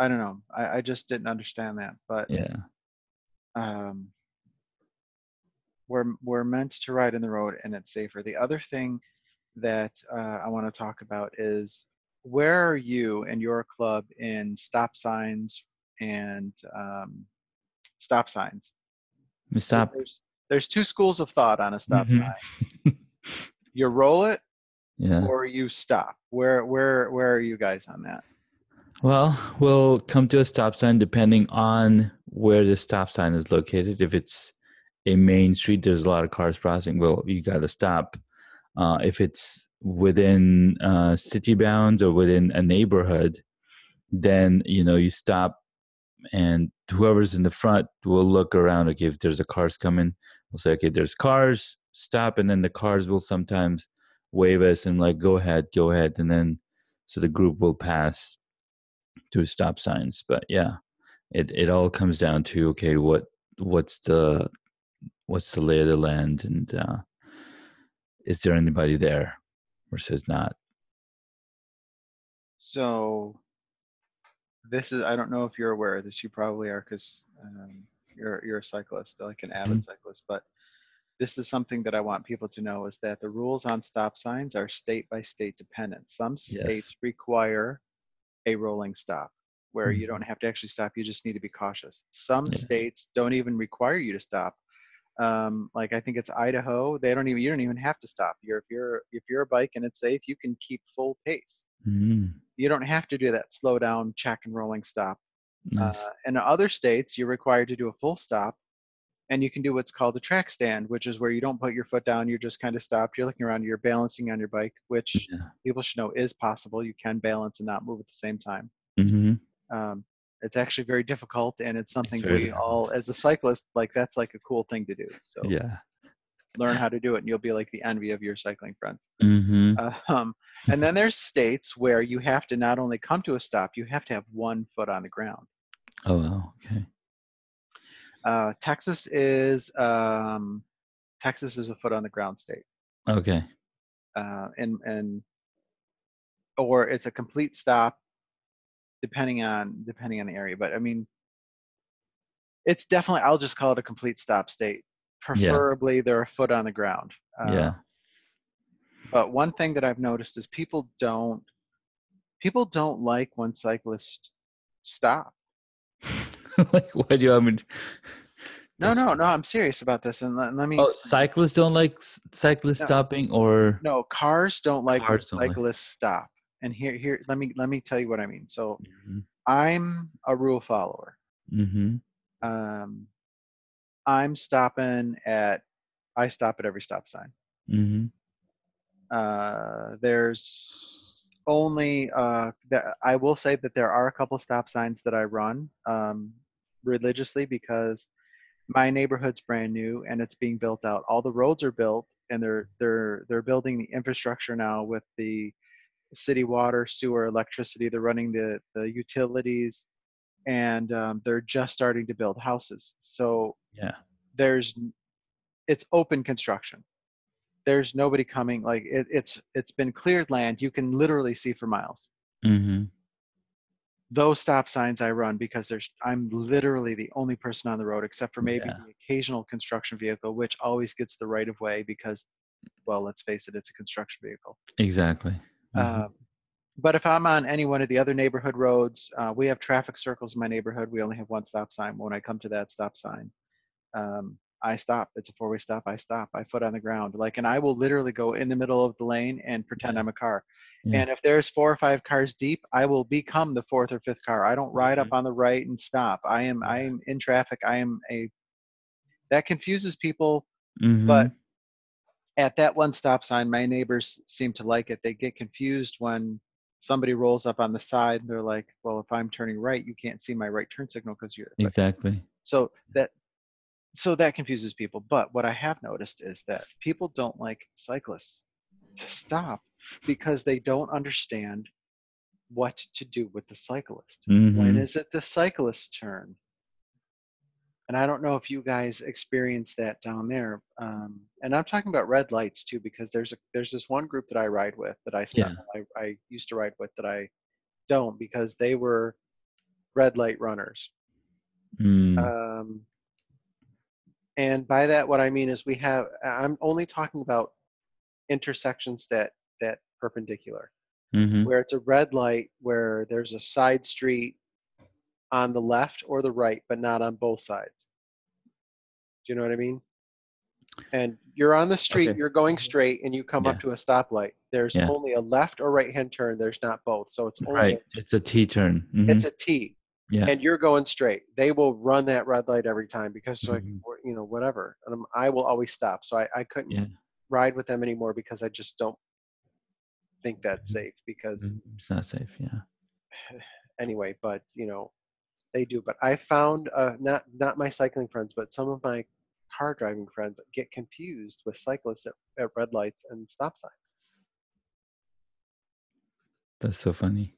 I don't know. I just didn't understand that, but we're meant to ride in the road, and it's safer. The other thing that I want to talk about is, where are you and your club in stop signs and stop signs? Stop. So there's two schools of thought on a stop sign. You roll it, or you stop. Where are you guys on that? Well, we'll come to a stop sign depending on where the stop sign is located. If it's a main street, there's a lot of cars crossing. Well, you got to stop. If it's within city bounds or within a neighborhood, then you know you stop. And whoever's in the front will look around. Okay, if there's a cars coming, we'll say, okay, there's cars, stop. And then the cars will sometimes wave us and like, go ahead. And then, so the group will pass through stop signs. But yeah, it all comes down to, okay, what's the lay of the land? And is there anybody there versus not? So... this is, I don't know if you're aware of this. You probably are, because you're a cyclist, like an avid cyclist. But this is something that I want people to know, is that the rules on stop signs are state by state dependent. Some states require a rolling stop where you don't have to actually stop. You just need to be cautious. Some states don't even require you to stop. Like I think it's Idaho. You don't even have to stop. If you're a bike and it's safe, you can keep full pace. You don't have to do that slow down, check, and rolling stop. Nice. In other states, you're required to do a full stop, and you can do what's called a track stand, which is where you don't put your foot down. You're just kind of stopped. You're looking around. You're balancing on your bike, which people should know is possible. You can balance and not move at the same time. It's actually very difficult, and it's something we all, as a cyclist, like that's like a cool thing to do. So learn how to do it, and you'll be like the envy of your cycling friends. And then there's states where you have to not only come to a stop, you have to have one foot on the ground. Oh, wow. Okay. Texas is a foot on the ground state. Okay. Or it's a complete stop, depending on the area. But I mean, it's definitely, I'll just call it a complete stop state. Preferably they're a foot on the ground. But one thing that I've noticed is people don't like when cyclists stop. Like, why do you? I mean, no. I'm serious about this, and let me. Oh, cyclists don't like cyclists stopping, or no, cars don't like cyclists stop. And here, let me tell you what I mean. So, I'm a rule follower. I'm stopping at. I stop at every stop sign. There's only I will say that there are a couple stop signs that I run religiously because my neighborhood's brand new and it's being built out. All the roads are built and they're building the infrastructure now with the city water, sewer, electricity. They're running the utilities and they're just starting to build houses. So it's open construction. There's nobody coming. Like it's been cleared land. You can literally see for miles. Those stop signs I run because I'm literally the only person on the road, except for maybe the occasional construction vehicle, which always gets the right of way because, well, let's face it, it's a construction vehicle. Exactly. But if I'm on any one of the other neighborhood roads, we have traffic circles in my neighborhood. We only have one stop sign. When I come to that stop sign, I stop. It's a four-way stop. I stop. I foot on the ground. Like, and I will literally go in the middle of the lane and pretend I'm a car. And if there's 4 or 5 cars deep, I will become the 4th or 5th car. I don't ride up on the right and stop. I am in traffic. That confuses people. But at that one stop sign, my neighbors seem to like it. They get confused when somebody rolls up on the side and they're like, well, if I'm turning right, you can't see my right turn signal because you're exactly. So that confuses people. But what I have noticed is that people don't like cyclists to stop because they don't understand what to do with the cyclist. When is it the cyclist's turn? And I don't know if you guys experience that down there. And I'm talking about red lights too, because there's this one group that I ride with that I stop. I used to ride with that I don't because they were red light runners. And by that, what I mean is I'm only talking about intersections that perpendicular, where it's a red light, where there's a side street on the left or the right, but not on both sides. Do you know what I mean? And you're on the street, you're going straight, and you come up to a stoplight. There's only a left or right-hand turn. There's not both. So it's only it's a T turn. It's a T. And you're going straight. They will run that red light every time because like you know whatever, and I will always stop. So I couldn't ride with them anymore because I just don't think that's safe because it's not safe. Anyway, but you know they do. But I found not my cycling friends, but some of my car driving friends get confused with cyclists at red lights and stop signs. That's so funny.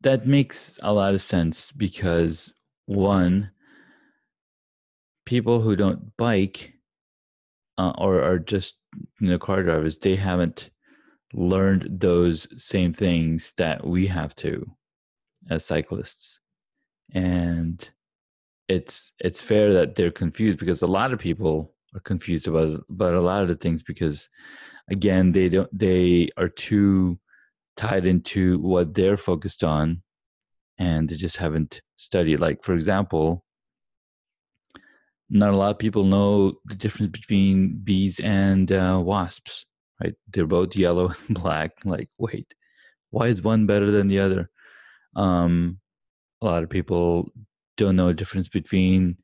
That makes a lot of sense because one, people who don't bike or are just car drivers, they haven't learned those same things that we have to as cyclists, and it's fair that they're confused because a lot of people are confused about a lot of the things because again they are too tied into what they're focused on and they just haven't studied. Like, for example, not a lot of people know the difference between bees and wasps, right? They're both yellow and black. Like, wait, why is one better than the other? A lot of people don't know the difference between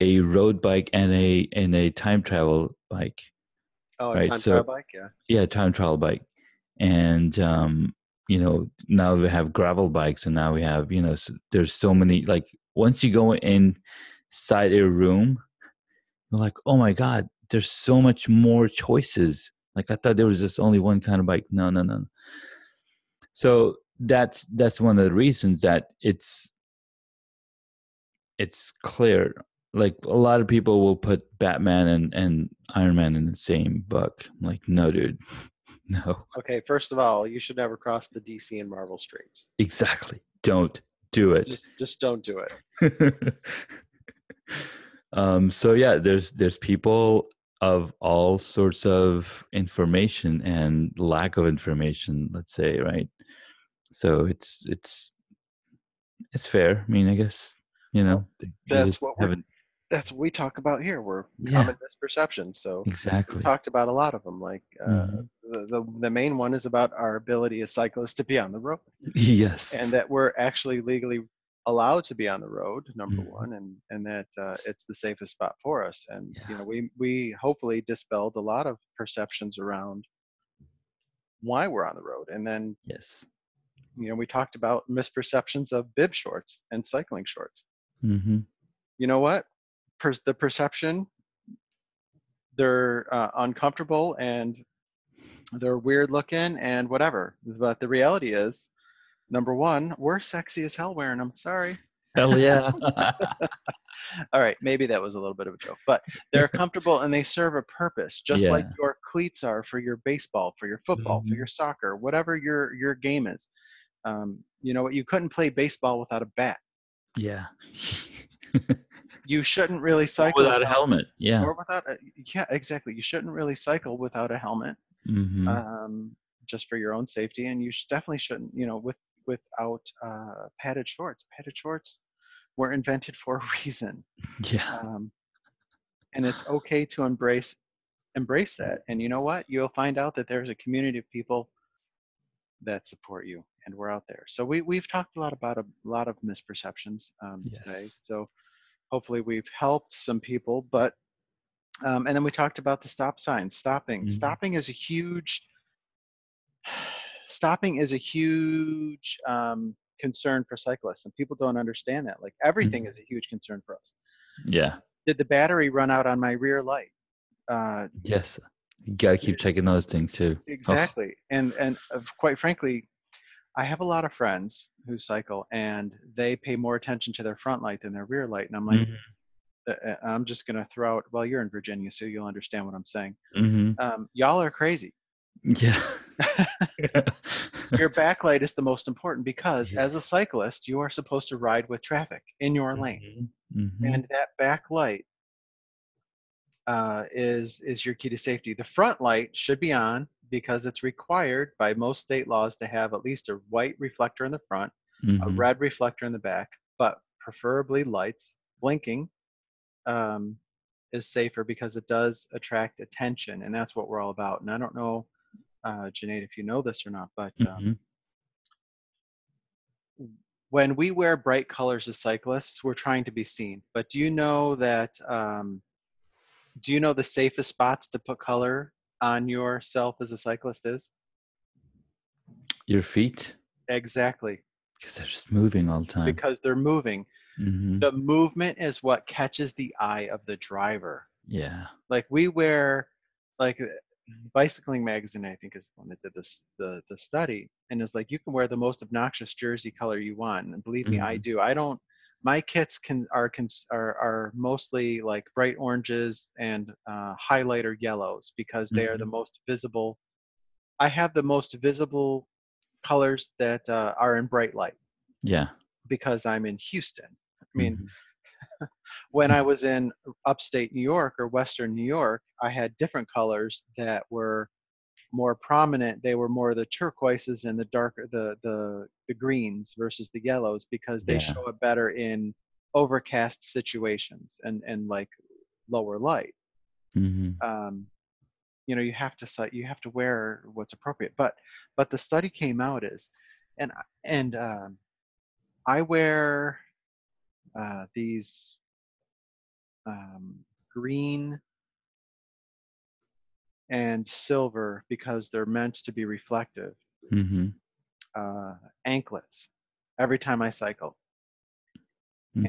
a road bike and a time travel bike. Oh, right? Travel bike, yeah, time travel bike. And, now we have gravel bikes and now we have, there's so many, like once you go inside a room, you're like, oh my God, there's so much more choices. Like I thought there was just only one kind of bike. No. So that's one of the reasons that it's clear. Like a lot of people will put Batman and Iron Man in the same book. I'm like, no, dude. No. Okay, first of all, you should never cross the DC and Marvel streams. Exactly. Don't do it. Just don't do it. So yeah, there's people of all sorts of information and lack of information, let's say, right? So it's fair. I mean, I guess, you know, that's what we talk about here. We're common misperceptions. So exactly, we talked about a lot of them. Like the main one is about our ability as cyclists to be on the road. Yes. And that we're actually legally allowed to be on the road, number one, and that it's the safest spot for us. And you know, we hopefully dispelled a lot of perceptions around why we're on the road. And then you know, we talked about misperceptions of bib shorts and cycling shorts. You know what? The perception, they're uncomfortable and they're weird looking and whatever. But the reality is, number one, we're sexy as hell wearing them. Sorry. Hell yeah. All right. Maybe that was a little bit of a joke, but they're comfortable and they serve a purpose, just like your cleats are for your baseball, for your football, for your soccer, whatever your game is. You know, you couldn't play baseball without a bat. Yeah. You shouldn't really cycle without a helmet. Yeah. Or without exactly. You shouldn't really cycle without a helmet, just for your own safety. And you definitely shouldn't, you know, without padded shorts. Padded shorts were invented for a reason. Yeah. And it's okay to embrace that. And you know what? You'll find out that there's a community of people that support you, and we're out there. So we've talked a lot about a lot of misperceptions today. So hopefully we've helped some people, but and then we talked about the stop signs. Stopping is a huge concern for cyclists, and people don't understand that. Like, everything is a huge concern for us. Yeah. Did the battery run out on my rear light? Yes. You got to keep checking those things too. Exactly. And quite frankly, I have a lot of friends who cycle and they pay more attention to their front light than their rear light. And I'm like, I'm just going to throw out, well, you're in Virginia, so you'll understand what I'm saying. Y'all are crazy. Yeah. Your backlight is the most important, because as a cyclist, you are supposed to ride with traffic in your lane. And that backlight is your key to safety. The front light should be on because it's required by most state laws to have at least a white reflector in the front, a red reflector in the back, but preferably lights blinking is safer because it does attract attention, and that's what we're all about. And I don't know, Junaid, if you know this or not, but when we wear bright colors as cyclists, we're trying to be seen. But do you know that? Do you know the safest spots to put color on yourself as a cyclist is? Your feet. Exactly. Because they're just moving all the time. Because they're moving. The movement is what catches the eye of the driver. Yeah. Like, we wear, like, Bicycling Magazine, I think, is the one that did this, the study, and it's like, you can wear the most obnoxious jersey color you want. And believe me, I do. I don't, my kits are mostly like bright oranges and highlighter yellows, because they are the most visible. I have the most visible colors that are in bright light. Yeah. Because I'm in Houston. I mean, when I was in upstate New York or Western New York, I had different colors that were more prominent. They were more the turquoises and the darker, the greens versus the yellows, because they show up better in overcast situations and like lower light. You know, you have to wear what's appropriate. But the study came out is, and I wear these green and silver because they're meant to be reflective anklets every time I cycle.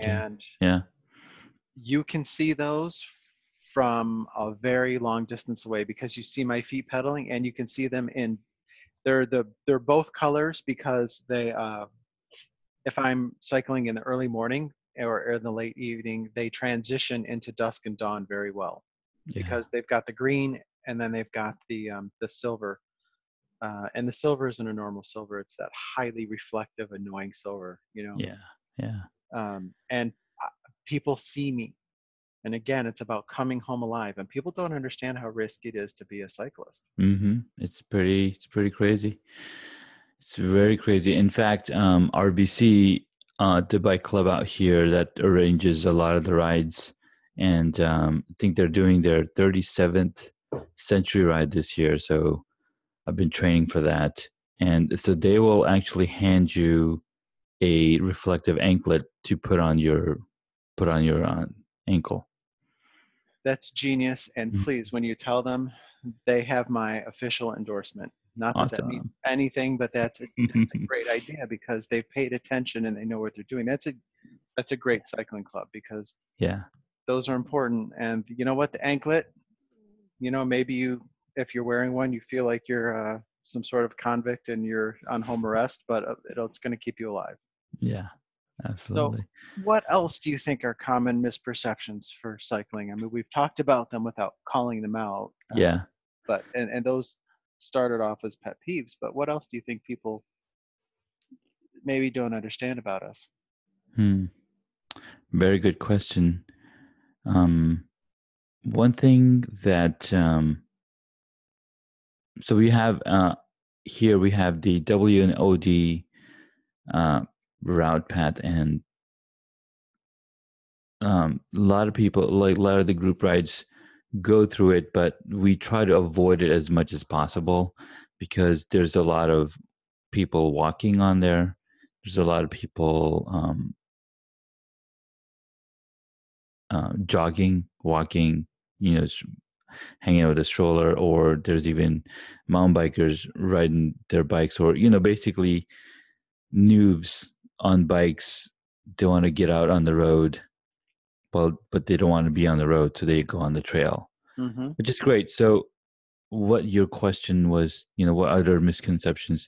And you can see those from a very long distance away, because you see my feet pedaling and you can see them in, they're both colors, because they if I'm cycling in the early morning or in the late evening, they transition into dusk and dawn very well, because they've got the green and then they've got the silver. And the silver isn't a normal silver. It's that highly reflective, annoying silver, you know? Yeah. Yeah. And people see me And again, it's about coming home alive. And people don't understand how risky it is to be a cyclist. Mm-hmm. It's pretty crazy. It's very crazy. In fact, RBC, the bike club out here that arranges a lot of the rides, and I think they're doing their 37th century ride this year. So I've been training for that. And so they will actually hand you a reflective anklet to put on your ankle. That's genius. And please, when you tell them, they have my official endorsement. Not that that means anything, but that's a great idea, because they've paid attention and they know what they're doing. That's a great cycling club, because those are important. And you know what? The anklet, maybe if you're wearing one, you feel like you're some sort of convict and you're on home arrest, but it's going to keep you alive. Yeah. Absolutely. So what else do you think are common misperceptions for cycling? I mean, we've talked about them without calling them out. But and those started off as pet peeves, but what else do you think people maybe don't understand about us? Very good question. One thing that so we have here we have the W and OD route path, and a lot of people, like a lot of the group rides, go through it, but we try to avoid it as much as possible because there's a lot of people walking on there. There's a lot of people jogging, walking, hanging out with a stroller, or there's even mountain bikers riding their bikes, or basically noobs on bikes. They want to get out on the road, but they don't want to be on the road, so they go on the trail, which is great. So what your question was, what other misconceptions?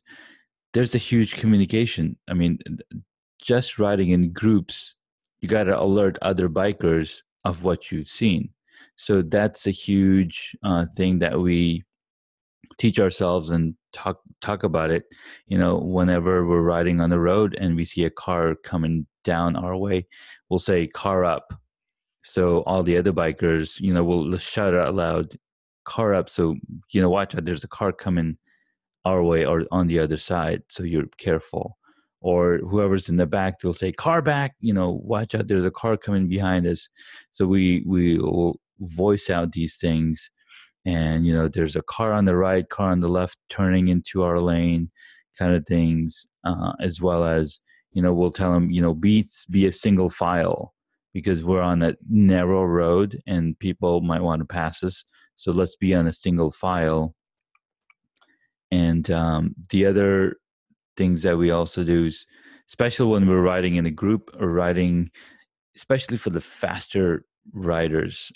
There's a huge communication. I mean, just riding in groups, you got to alert other bikers of what you've seen. So that's a huge thing that we teach ourselves and talk about it. Whenever we're riding on the road and we see a car coming down our way, we'll say "car up." So all the other bikers, will shout out loud, "car up." So watch out, there's a car coming our way or on the other side, so you're careful. Or whoever's in the back, they'll say "car back." Watch out, there's a car coming behind us. So we will voice out these things. And, there's a car on the right, car on the left, turning into our lane kind of things, as well as, we'll tell them, be a single file, because we're on a narrow road and people might want to pass us. So let's be on a single file. And the other things that we also do is, especially when we're riding in a group or riding, especially for the faster riders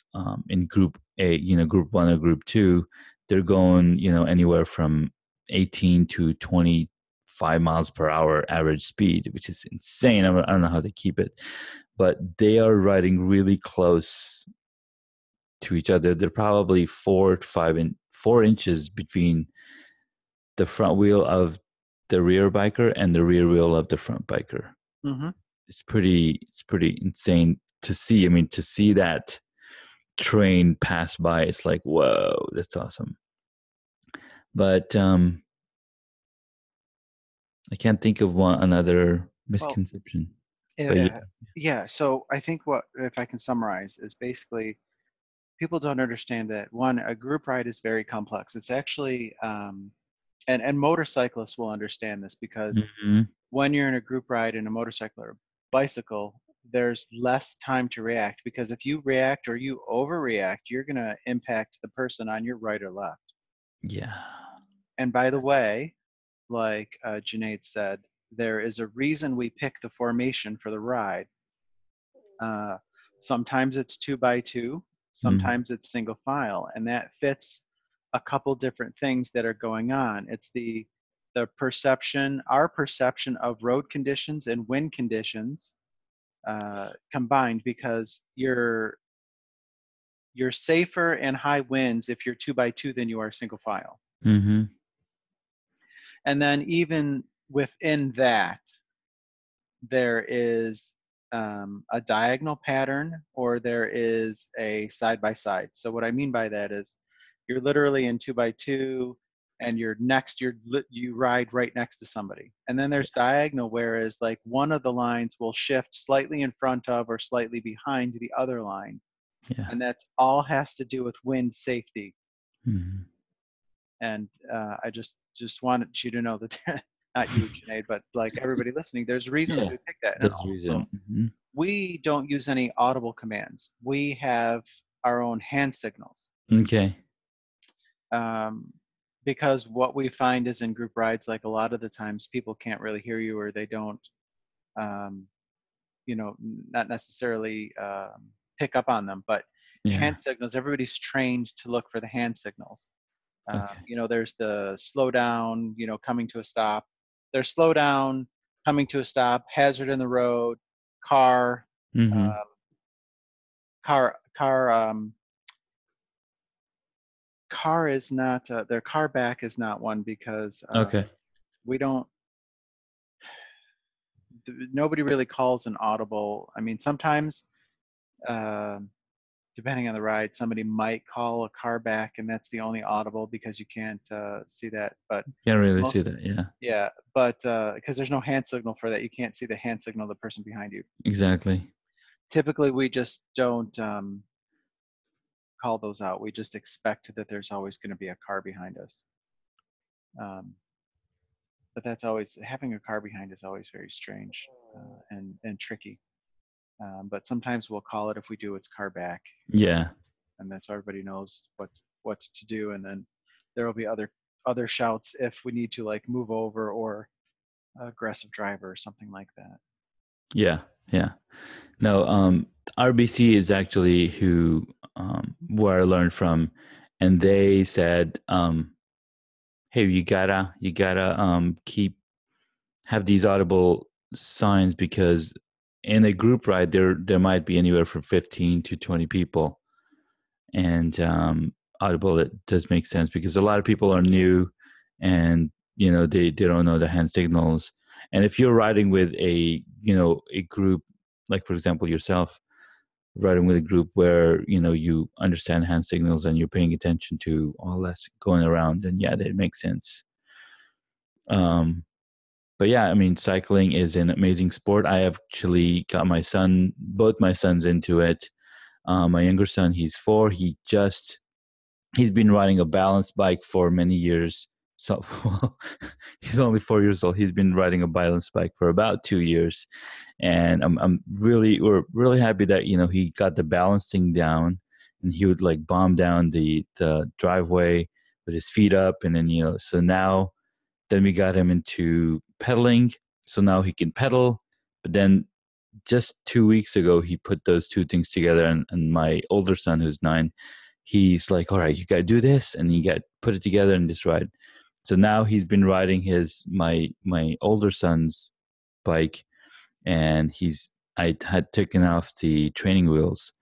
in group A, group one or group two, they're going, anywhere from 18 to 25 miles per hour average speed, which is insane. I don't know how they keep it, but they are riding really close to each other. They're probably 4 to 5 inches between the front wheel of the rear biker and the rear wheel of the front biker. Mm-hmm. It's pretty insane to see. I mean, to see that train pass by, it's like, whoa, that's awesome. But I can't think of another misconception. So I think if I can summarize, is basically people don't understand that, one, a group ride is very complex. It's actually, and motorcyclists will understand this, because when you're in a group ride in a motorcycle or bicycle, there's less time to react, because if you react or you overreact, you're going to impact the person on your right or left. Yeah. And by the way, like Junaid said, there is a reason we pick the formation for the ride. Sometimes it's 2x2, sometimes it's single file, and that fits a couple different things that are going on. It's the perception, our perception of road conditions and wind conditions combined, because you're safer in high winds if you're 2x2 than you are single file. And then even within that, there is a diagonal pattern or there is a side-by-side. So what I mean by that is you're literally in 2x2 and you ride right next to somebody. And then there's diagonal, whereas like one of the lines will shift slightly in front of or slightly behind the other line. Yeah. And that's all has to do with wind safety. Mm-hmm. And I just wanted you to know that, not you, Junaid, but like everybody listening, there's reasons we pick that. There's reason. Mm-hmm. We don't use any audible commands. We have our own hand signals. Okay. Because what we find is in group rides, like a lot of the times people can't really hear you or they don't, not necessarily pick up on them. But hand signals, everybody's trained to look for the hand signals. There's the slow down, coming to a stop. There's slow down, coming to a stop, hazard in the road, car, car is not, their car back is not one because nobody really calls an audible. I mean, sometimes, depending on the ride, somebody might call a car back and that's the only audible because you can't see that. But you can't really see that, yeah. Yeah, but because there's no hand signal for that. You can't see the hand signal of the person behind you. Exactly. Typically, we just don't call those out. We just expect that there's always going to be a car behind us. But that's always, having a car behind is always very strange and tricky. But sometimes we'll call it, if we do, it's car back. Yeah. And that's how everybody knows what to do. And then there will be other shouts if we need to, like, move over or aggressive driver or something like that. Yeah. Yeah. No, RBC is actually where I learned from. And they said, hey, you gotta have these audible signs because in a group ride, there might be anywhere from 15 to 20 people, and audible, it does make sense because a lot of people are new, and they don't know the hand signals. And if you're riding with a group, like for example yourself, riding with a group where you understand hand signals and you're paying attention to all that's going around, then yeah, that makes sense. But yeah, I mean, cycling is an amazing sport. I actually got both my sons into it. My younger son, he's 4. He's been riding a balanced bike for many years. So he's only 4 years old. He's been riding a balanced bike for about 2 years. And we're really happy that, he got the balancing down, and he would like bomb down the driveway with his feet up. And then, then we got him into pedaling, so now he can pedal. But then just 2 weeks ago, he put those two things together, and my older son, who's 9, he's like, all right, you got to do this, and you got to put it together and just ride. So now he's been riding my older son's bike, and I had taken off the training wheels,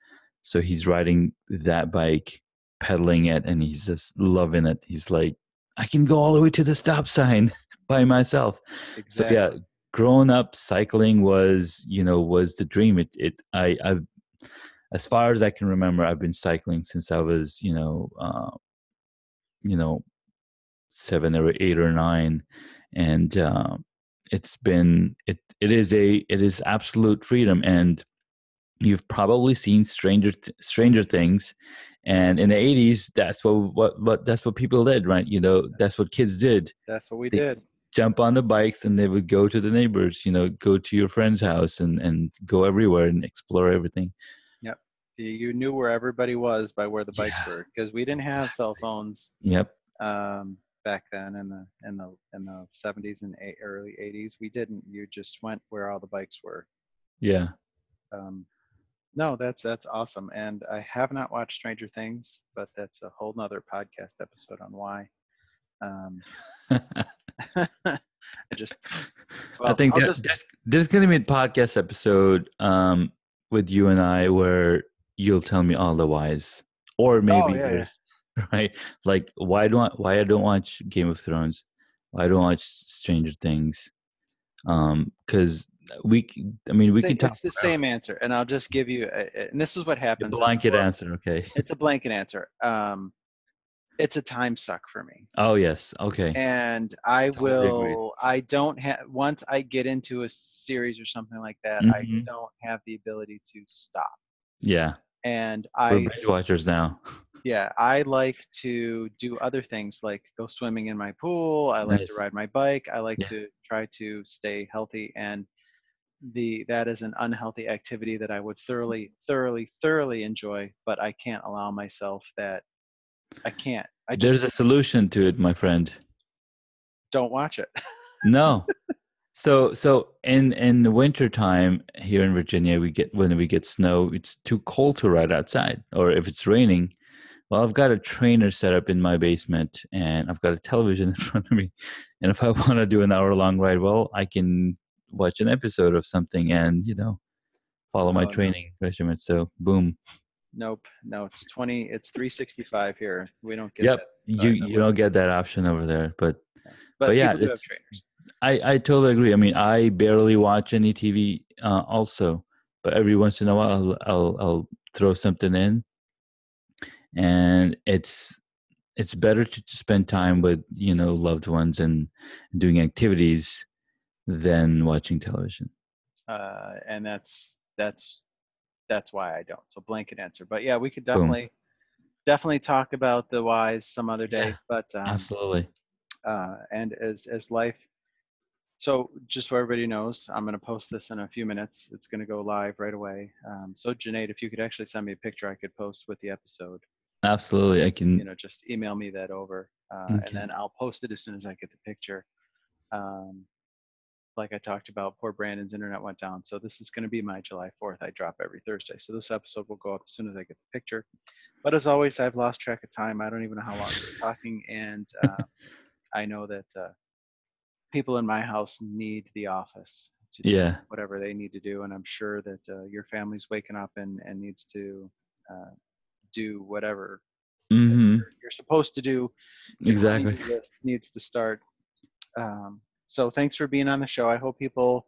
so he's riding that bike, pedaling it, and he's just loving it. He's like, I can go all the way to the stop sign by myself. Exactly. So yeah, growing up cycling was the dream. I've, as far as I can remember, I've been cycling since I was, 7 or 8 or 9. And, it is absolute freedom. And you've probably seen Stranger Things. And in the 80s, that's what people did, right? That's what kids did. That's what they did. Jump on the bikes, and they would go to the neighbors, go to your friend's house and go everywhere and explore everything. Yep. You knew where everybody was by where the bikes were, because we didn't have cell phones. Yep. Back then in the 70s and early 80s, we didn't. You just went where all the bikes were. Yeah. No, that's awesome. And I have not watched Stranger Things, but that's a whole nother podcast episode on why. I think there's going to be a podcast episode with you and I where you'll tell me all the whys, or maybe right, like why I don't watch Game of Thrones, why I don't watch Stranger Things, because we can talk. It's the same answer, and I'll just give you. And this is what happens. It's a blanket answer, okay? It's a blanket answer. It's a time suck for me. Oh yes, okay. And I totally will. Agree. I don't have. Once I get into a series or something like that, mm-hmm. I don't have the ability to stop. Yeah. And we're binge-watchers now. Yeah, I like to do other things like go swimming in my pool. I like to ride my bike. I like to try to stay healthy. And that is an unhealthy activity that I would thoroughly enjoy, but I can't allow myself that. I can't. There's a solution to it, my friend. Don't watch it. No. So in the winter time here in Virginia, when we get snow, it's too cold to ride outside. Or if it's raining, well, I've got a trainer set up in my basement, and I've got a television in front of me. And if I want to do an hour-long ride, well, I can watch an episode of something and follow my training regimen. So boom. Nope. No, it's 20. It's 365 here. We don't get. Yep. That. You don't get that option over there, but yeah. People do have trainers. I totally agree. I mean, I barely watch any TV also, but every once in a while I'll throw something in, and it's better to spend time with, loved ones and doing activities than watching television. And that's why I don't. So blanket answer, but yeah, we could definitely talk about the whys some other day, but absolutely. And as life. So just so everybody knows, I'm going to post this in a few minutes. It's going to go live right away. So Junaid, if you could actually send me a picture, I could post with the episode. Absolutely. I can, just email me that over okay. And then I'll post it as soon as I get the picture. Like I talked about, poor Brandon's internet went down. So this is going to be my July 4th. I drop every Thursday. So this episode will go up as soon as I get the picture. But as always, I've lost track of time. I don't even know how long we're talking. And I know that, people in my house need the office to do whatever they need to do. And I'm sure that your family's waking up and needs to do whatever you're supposed to do. Exactly. Needs to start. So thanks for being on the show. I hope people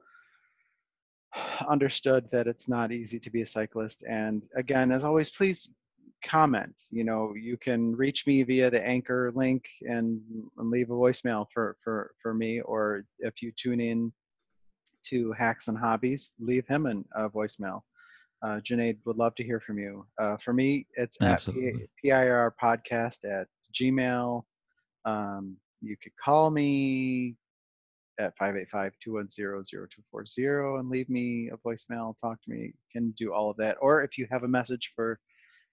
understood that it's not easy to be a cyclist. And again, as always, please comment. You can reach me via the Anchor link and leave a voicemail for me, or if you tune in to Hacks and Hobbies, leave him a voicemail. Junaid would love to hear from you. For me, it's PIR podcast at Gmail. You could call me at 585-210-0240 and leave me a voicemail. Talk to me. You can do all of that. Or if you have a message for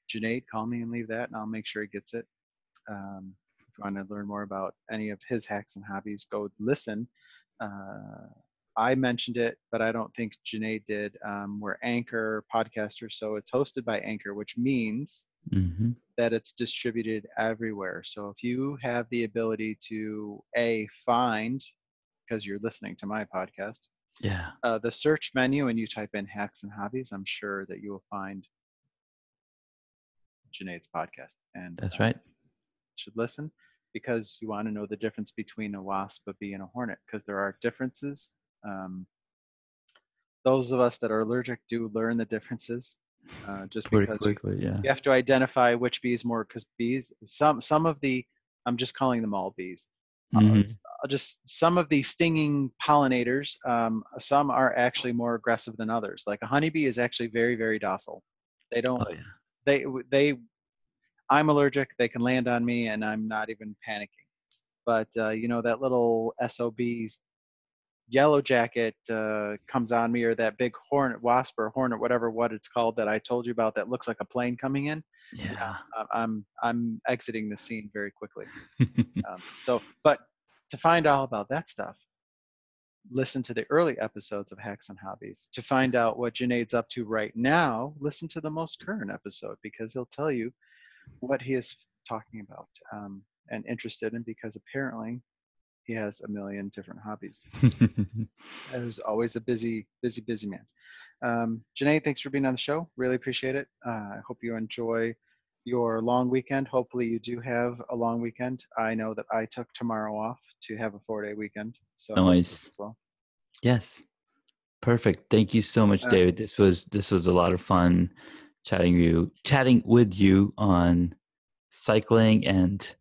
Junaid, call me and leave that, and I'll make sure he gets it. If you want to learn more about any of his hacks and hobbies, go listen. I mentioned it, but I don't think Junaid did. We're Anchor podcasters, so it's hosted by Anchor, which means that it's distributed everywhere. So if you have the ability to find, because you're listening to my podcast, the search menu, and you type in hacks and hobbies, I'm sure that you will find Junaid's podcast, and that's right. Should listen, because you want to know the difference between a wasp, a bee, and a hornet, because there are differences. Those of us that are allergic do learn the differences just pretty because quickly, you have to identify which bees more, because bees, some of the, I'm just calling them all bees, just some of the stinging pollinators, some are actually more aggressive than others. Like a honeybee is actually very, very docile. They don't I'm allergic. They can land on me, and I'm not even panicking. But that little SOB's yellow jacket comes on me, or that big hornet, wasp, or hornet, whatever what it's called that I told you about, that looks like a plane coming in. Yeah, I'm exiting the scene very quickly. But to find all about that stuff, listen to the early episodes of Hacks and Hobbies. To find out what Junaid's up to right now, listen to the most current episode, because he'll tell you what he is talking about and interested in, because apparently he has a million different hobbies. He's always a busy man. Junaid, thanks for being on the show. Really appreciate it. I hope you enjoy your long weekend. Hopefully you do have a long weekend. I know that I took tomorrow off to have a 4-day weekend. So nice. Well. Yes. Perfect. Thank you so much, David. This was a lot of fun chatting with you on cycling, and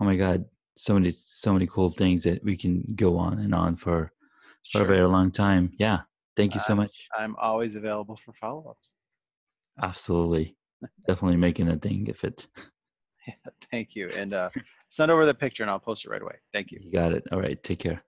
oh my God, so many cool things that we can go on and on for a very long time. Yeah. Thank you so much. I'm always available for follow-ups. Absolutely. Definitely making a thing if it. Yeah, thank you. And send over the picture and I'll post it right away. Thank you. You got it. All right. Take care.